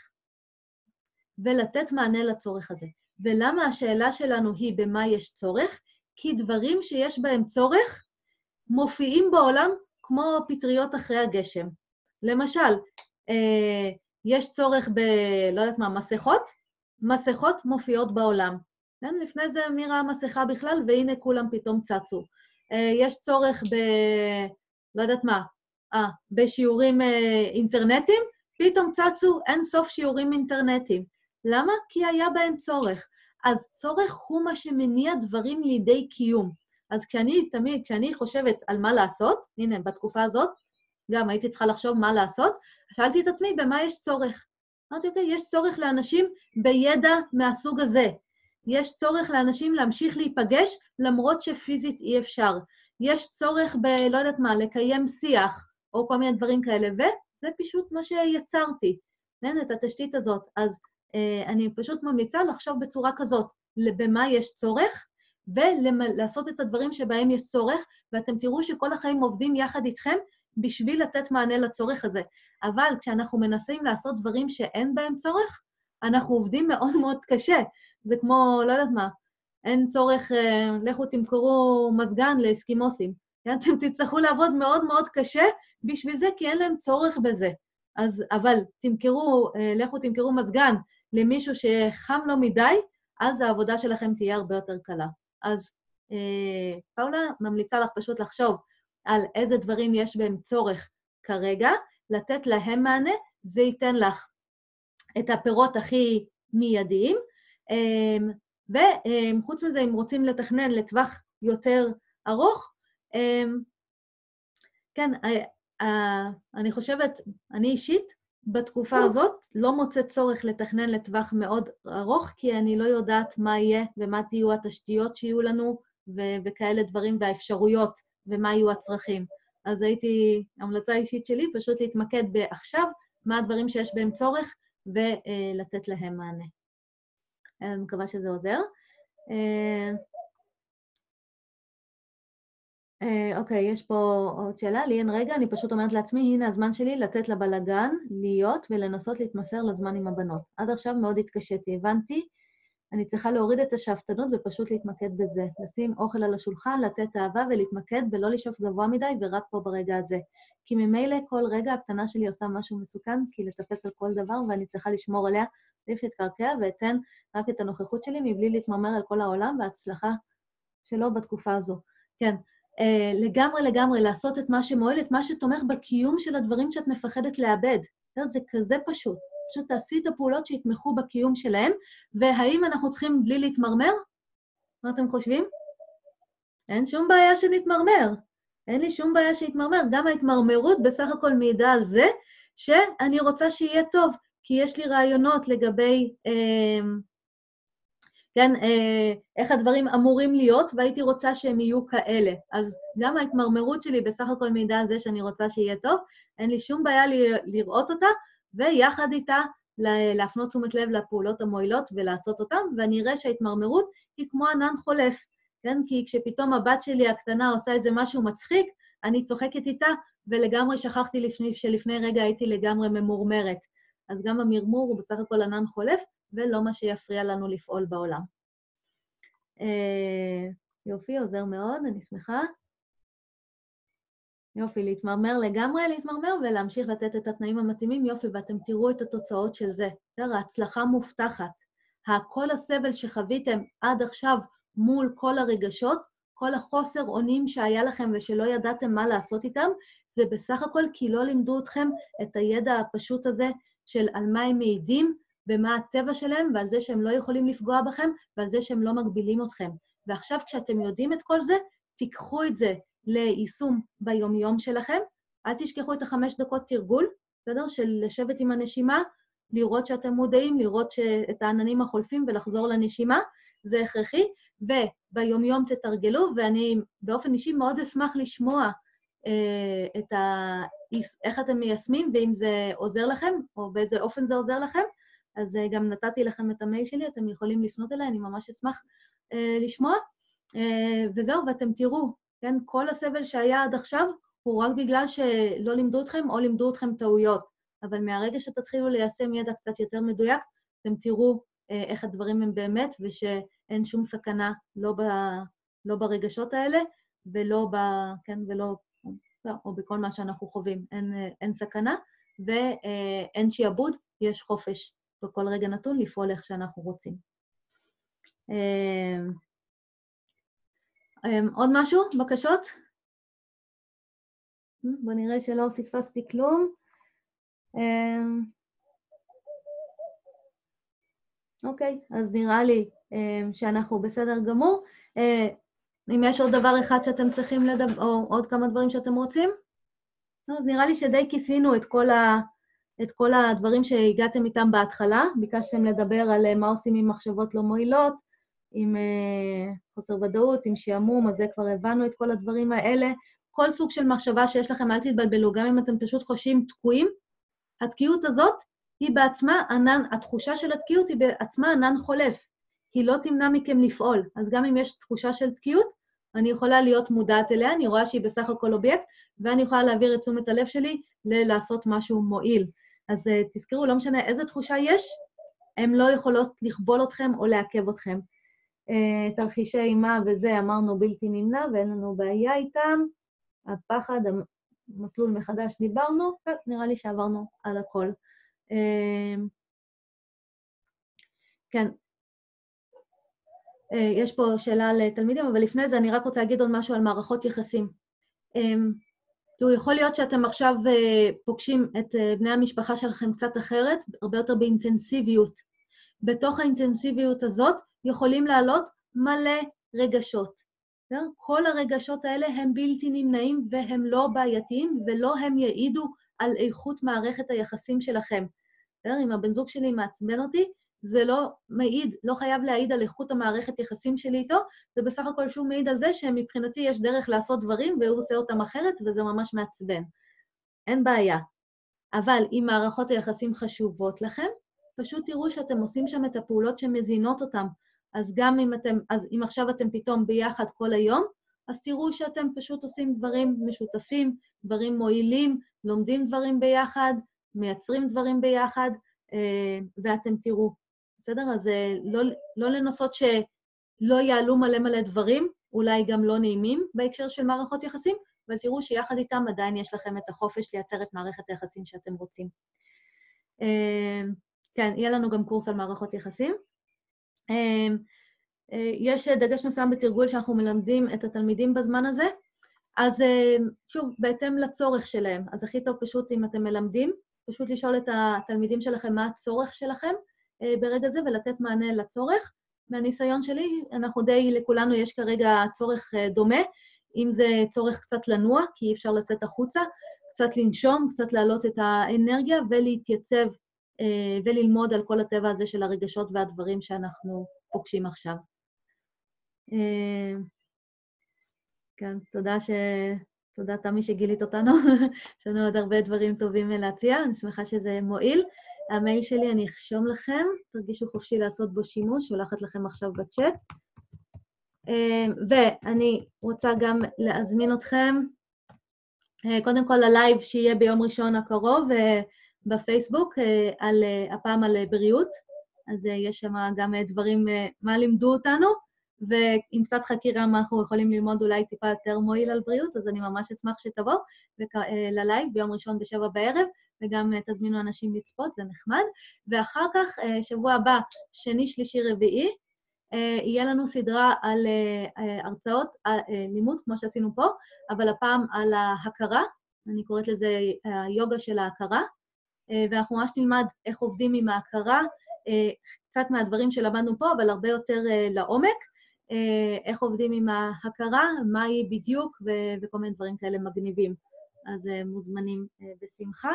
ולתת מענה לצורך הזה. ולמה השאלה שלנו היא במה יש צורך? כי דברים שיש בהם צורך מופיעים בעולם כמו פטריות אחרי הגשם. למשל, יש צורך ב... לא יודעת מה, מסכות? מסכות מופיעות בעולם. כן? לפני זה מי ראה מסכה בכלל, והנה כולם פתאום צצו. יש צורך ב... לא יודעת מה, אה, בשיעורים אינטרנטיים, פתאום צצו אין סוף שיעורים אינטרנטיים. למה? כי היה בהם צורך. אז צורך הוא מה שמניע דברים לידי קיום. אז כשאני תמיד, כשאני חושבת על מה לעשות, הנה, בתקופה הזאת, גם הייתי צריכה לחשוב מה לעשות, שאלתי את עצמי, במה יש צורך? אמרתי, אוקיי, יש צורך לאנשים בידע מהסוג הזה. יש צורך לאנשים להמשיך להיפגש, למרות שפיזית אי אפשר. יש צורך ב... לא יודעת מה, לקיים שיח, או כל מיני דברים כאלה, וזה פשוט מה שיצרתי. את התשתית הזאת. אז אני פשוט ממליצה לחשוב בצורה כזאת, במה יש צורך, ולעשות את הדברים שבהם יש צורך, ואתם תראו שכל החיים עובדים יחד איתכם בשביל לתת מענה לצורך הזה. אבל כשאנחנו מנסים לעשות דברים שאין בהם צורך, אנחנו עובדים מאוד מאוד קשה. זה כמו, לא יודעת מה, אין צורך, אה, לכו תמכרו מזגן לאסקימוסים. אתם תצטרכו לעבוד מאוד מאוד קשה בשביל זה, כי אין להם צורך בזה. אז, אבל תמכרו, אה, לכו תמכרו מזגן למישהו שחם לו מדי, אז העבודה שלכם תהיה הרבה יותר קלה. אז אה, פאולה ממליצה לך פשוט לחשוב על איזה דברים יש בהם צורך כרגע, לתת להם מענה, זה ייתן לך את הפירות הכי מיידיים, וחוץ מזה, אם רוצים לתכנן לטווח יותר ארוך, כן, אני חושבת, אני אישית, בתקופה הזאת, לא מוצא צורך לתכנן לטווח מאוד ארוך, כי אני לא יודעת מה יהיה, ומה תהיו התשתיות שיהיו לנו, וכאלה דברים והאפשרויות, ומה יהיו הצרכים. אז הייתי, המלצה האישית שלי, פשוט להתמקד בעכשיו, מה הדברים שיש בהם צורך, ולתת להם מענה. אני מקווה שזה עוזר. אוקיי, יש פה עוד שאלה. ליהן, רגע, אני פשוט אומרת לעצמי, הנה הזמן שלי לתת לבלגן להיות ולנסות להתמסר לזמן עם הבנות. עד עכשיו מאוד התקשיתי, הבנתי. אני צריכה להוריד את השאפתנות ופשוט להתמקד בזה. לשים אוכל על השולחן, לתת אהבה ולהתמקד ולא לשאוף גבוה מדי ורק פה ברגע הזה. כי ממילא כל רגע הקטנה שלי עושה משהו מסוכן, כי לטפס על כל דבר ואני צריכה לשמור עליה, להפשט קרקע ואתן רק את הנוכחות שלי מבלי להתמרמר על כל העולם וההצלחה שלו בתקופה הזו. כן, לגמרי לגמרי לעשות את מה שמועל, את מה שתומך בקיום של הדברים שאת מפחדת לאבד. זה כזה פשוט. פשוט תעשי את הפעולות שיתמכו בקיום שלהם, והאם אנחנו צריכים בלי להתמרמר? מה אתם חושבים? אין שום בעיה שנתמרמר. אין לי שום בעיה שיתמרמר. גם ההתמרמרות בסך הכל מעידה על זה, שאני רוצה שיהיה טוב, כי יש לי רעיונות לגבי אה, כן, אה, איך הדברים אמורים להיות, והייתי רוצה שהם יהיו כאלה. אז גם ההתמרמרות שלי בסך הכל מעידה על זה שאני רוצה שיהיה טוב, אין לי שום בעיה לראות אותה, ויחד איתה להפנות תשומת לב לפעולות המועילות ולעשות אותן, ואני אראה שההתמרמרות היא כמו ענן חולף, כן? כי כשפתאום הבת שלי הקטנה עושה איזה משהו מצחיק, אני צוחקת איתה, ולגמרי שכחתי לפני, שלפני רגע הייתי לגמרי ממורמרת. אז גם המרמור הוא בסך הכל ענן חולף, ולא מה שיפריע לנו לפעול בעולם. יופי, עוזר מאוד, אני שמחה. יופי, להתמרמר לגמרי, להתמרמר ולהמשיך לתת את התנאים המתאימים, יופי, ואתם תראו את התוצאות של זה. ההצלחה מובטחת. כל הסבל שחוויתם עד עכשיו מול כל הרגשות, כל החוסר אונים שהיה לכם ושלא ידעתם מה לעשות איתם, זה בסך הכל כי לא לימדו אתכם את הידע הפשוט הזה של על מה הם מעידים, במה הטבע שלהם, ועל זה שהם לא יכולים לפגוע בכם, ועל זה שהם לא מגבילים אתכם. ועכשיו כשאתם יודעים את כל זה, תיקחו את זה. ליישום ביום-יום שלכם. אל תשכחו את החמש דקות תרגול, בסדר? של לשבת עם הנשימה, לראות שאתם מודעים, לראות את העננים החולפים ולחזור לנשימה, זה הכרחי, וביום-יום תתרגלו, ואני באופן אישי מאוד אשמח לשמוע אה, את ה... איך אתם מיישמים, ואם זה עוזר לכם, או באיזה אופן זה עוזר לכם, אז אה, גם נתתי לכם את המייל שלי, אתם יכולים לפנות אליי, אני ממש אשמח אה, לשמוע, אה, וזהו, ואתם תראו, כן, כל הסבל שהיה עד עכשיו הוא רק בגלל שלא לימדו אתכם או לימדו אתכם טעויות. אבל מהרגע שתתחילו ליישם ידע קצת יותר מדויק, אתם תראו איך הדברים הם באמת, ושאין שום סכנה לא, ב, לא ברגשות האלה, ולא ב, כן, ולא, לא, או בכל מה שאנחנו חווים. אין, אין סכנה, ואין שיעבוד, יש חופש. בכל רגע נתון לפעול איך שאנחנו רוצים. עוד משהו? בקשות? בוא נראה שלא פספסתי כלום. אוקיי, אז נראה לי שאנחנו בסדר גמור. אם יש עוד דבר אחד שאתם צריכים לדבר, או עוד כמה דברים שאתם רוצים? אז נראה לי שדי כיסינו את כל ה... את כל הדברים שהגעתם איתם בהתחלה. ביקשתם לדבר על מה עושים עם מחשבות לא מועילות, עם חוסר ודאות, עם שעמום, אז זה כבר הבנו את כל הדברים האלה. כל סוג של מחשבה שיש לכם, אל תתבלבלו, גם אם אתם פשוט חושבים תקועים. התקיעות הזאת היא בעצמה ענן, התחושה של התקיעות היא בעצמה ענן חולף. היא לא תמנע מכם לפעול. אז גם אם יש תחושה של תקיעות, אני יכולה להיות מודעת אליה, אני רואה שהיא בסך הכל אובייקט, ואני יכולה להעביר את תשומת הלב שלי לעשות משהו מועיל. אז תזכרו, לא משנה איזו תחושה יש, הן לא יכולות לכבול אתכם או לעכב אתכם. תרחישי אימה וזה, אמרנו בלתי נמנע, ואין לנו בעיה איתם. הפחד, המסלול מחדש דיברנו, ונראה לי שעברנו על הכל. כן. יש פה שאלה לתלמידים, אבל לפני זה אני רק רוצה להגיד עוד משהו על מערכות יחסים. תראו, יכול להיות שאתם עכשיו פוגשים את בני המשפחה שלכם קצת אחרת, הרבה יותר באינטנסיביות. בתוך האינטנסיביות הזאת יכולים לעלות מלא רגשות. כל הרגשות האלה הם בלתי נמנעים והם לא בעייתיים, ולא הם יעידו על איכות מערכת היחסים שלכם. אם הבן זוג שלי מעצבן אותי, זה לא מעיד, לא חייב להעיד על איכות המערכת יחסים שלי איתו, זה בסך הכל שהוא מעיד על זה שמבחינתי יש דרך לעשות דברים, והוא עושה אותם אחרת, וזה ממש מעצבן. אין בעיה. אבל אם מערכות היחסים חשובות לכם, פשוט תראו שאתם עושים שם את הפעולות שמזינות אותם. אז גם אם אתם, אז אם עכשיו אתם פתאום ביחד כל היום, אז תראו שאתם פשוט עושים דברים משותפים, דברים מועילים, לומדים דברים ביחד, מייצרים דברים ביחד, ואתם תראו. בסדר? אז לא, לא לנסות שלא יעלו מלא מלא דברים, אולי גם לא נעימים בהקשר של מערכות יחסים, אבל תראו שיחד איתם עדיין יש לכם את החופש לייצר את מערכת היחסים שאתם רוצים. כן, יהיה לנו גם קורס על מערכות יחסים. יש דגש מסוים בתרגול שאנחנו מלמדים את התלמידים בזמן הזה, אז שוב, בהתאם לצורך שלהם, אז הכי טוב פשוט אם אתם מלמדים, פשוט לשאול את התלמידים שלכם מה הצורך שלכם ברגע זה ולתת מענה לצורך. מהניסיון שלי, אנחנו די, לכולנו יש כרגע צורך דומה, אם זה צורך קצת לנוע, כי אפשר לצאת החוצה, קצת לנשום, קצת להעלות את האנרגיה ולהתייצב וללמוד על כל הטבע הזה של הרגשות והדברים שאנחנו פוגשים עכשיו. כן, תודה ש... תודה, תמי, שגילית אותנו. יש לנו עוד הרבה דברים טובים להציע, אני שמחה שזה מועיל. המייל שלי אני אחשום לכם, תרגישו חופשי לעשות בו שימוש, שולחת לכם עכשיו בצ'אט. ואני רוצה גם להזמין אתכם, קודם כל ללייב שיהיה ביום ראשון הקרוב, בפייסבוק, על, הפעם על בריאות. אז יש שם גם דברים, מה לימדו אותנו, ועם קצת חקירה מה אנחנו יכולים ללמוד אולי טיפה יותר מועיל על בריאות, אז אני ממש אשמח שתבוא ללייב ביום ראשון בשבע בערב, וגם תזמינו אנשים לצפות, זה נחמד. ואחר כך, שבוע הבא, שני, שלישי, רביעי, יהיה לנו סדרה על הרצאות, לימוד, כמו שעשינו פה, אבל הפעם על ההכרה, אני קוראת לזה היוגה של ההכרה, ואנחנו ממש נלמד איך עובדים עם ההכרה, קצת מהדברים שלמדנו פה, אבל הרבה יותר לעומק, איך עובדים עם ההכרה, מה היא בדיוק, וכל מיני דברים כאלה מגניבים. אז מוזמנים בשמחה.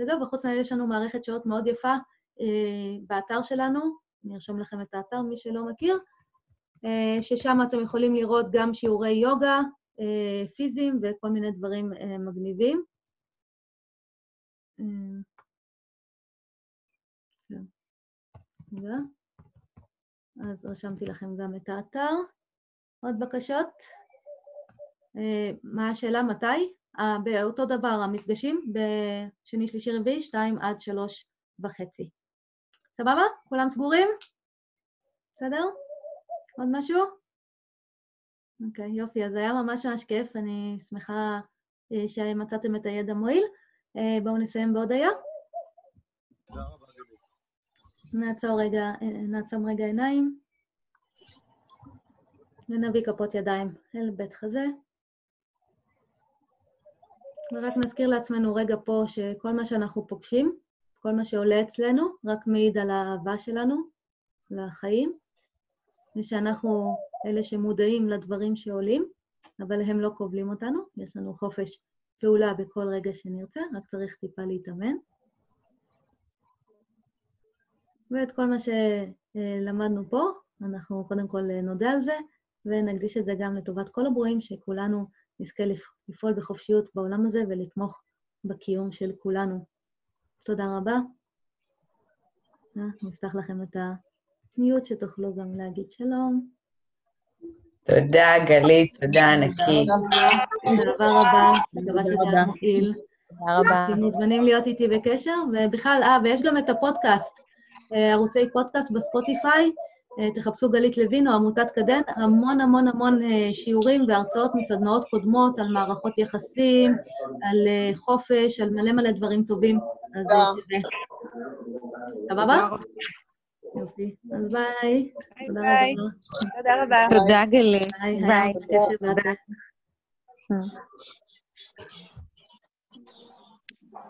וזהו, וחוץ מזה יש לנו מערכת שעות מאוד יפה באתר שלנו, אני ארשום לכם את האתר, מי שלא מכיר, ששם אתם יכולים לראות גם שיעורי יוגה, פיזיים וכל מיני דברים מגניבים. אז רשמתי לכם גם את האתר. עוד בקשות? מה השאלה? מתי? באותו דבר, המפגשים בשני, שלישי, רביעי, שתיים עד שלוש וחצי. סבבה? כולם סגורים? בסדר? עוד משהו? אוקיי, יופי. אז היה ממש ממש כיף. אני שמחה שמצאתם את הידע מועיל. בואו נסיים בעוד היה. תודה רבה. נעצור רגע, נעצום רגע עיניים, ונביא כפות ידיים אל בית חזה. ורק נזכיר לעצמנו רגע פה שכל מה שאנחנו פוגשים, כל מה שעולה אצלנו, רק מעיד על האהבה שלנו, לחיים, ושאנחנו אלה שמודעים לדברים שעולים, אבל הם לא קובלים אותנו, יש לנו חופש פעולה בכל רגע שנרצה, רק צריך טיפה להתאמן. ואת כל מה שלמדנו פה, אנחנו קודם כל נודה על זה, ונקדיש את זה גם לטובת כל הברואים, שכולנו נזכה לפעול בחופשיות בעולם הזה, ולתמוך בקיום של כולנו. תודה רבה. נפתח לכם את בצניעות שתוכלו גם להגיד שלום. תודה גלית, תודה ענקית. תודה רבה, תודה שתהיה מועיל. תודה רבה. אתם מוזמנים להיות איתי בקשר, ובכלל, אה, ויש גם את הפודקאסט, ערוצי פודקאסט בספוטיפיי, תחפשו גלית לוין או עמותת קדן, המון המון המון שיעורים והרצאות מסדנאות קודמות על מערכות יחסים, על חופש, על מלא מלא דברים טובים. אז זה שווה. סבבה? יופי. אז ביי. תודה רבה. תודה רבה. תודה גלית. ביי. ביי.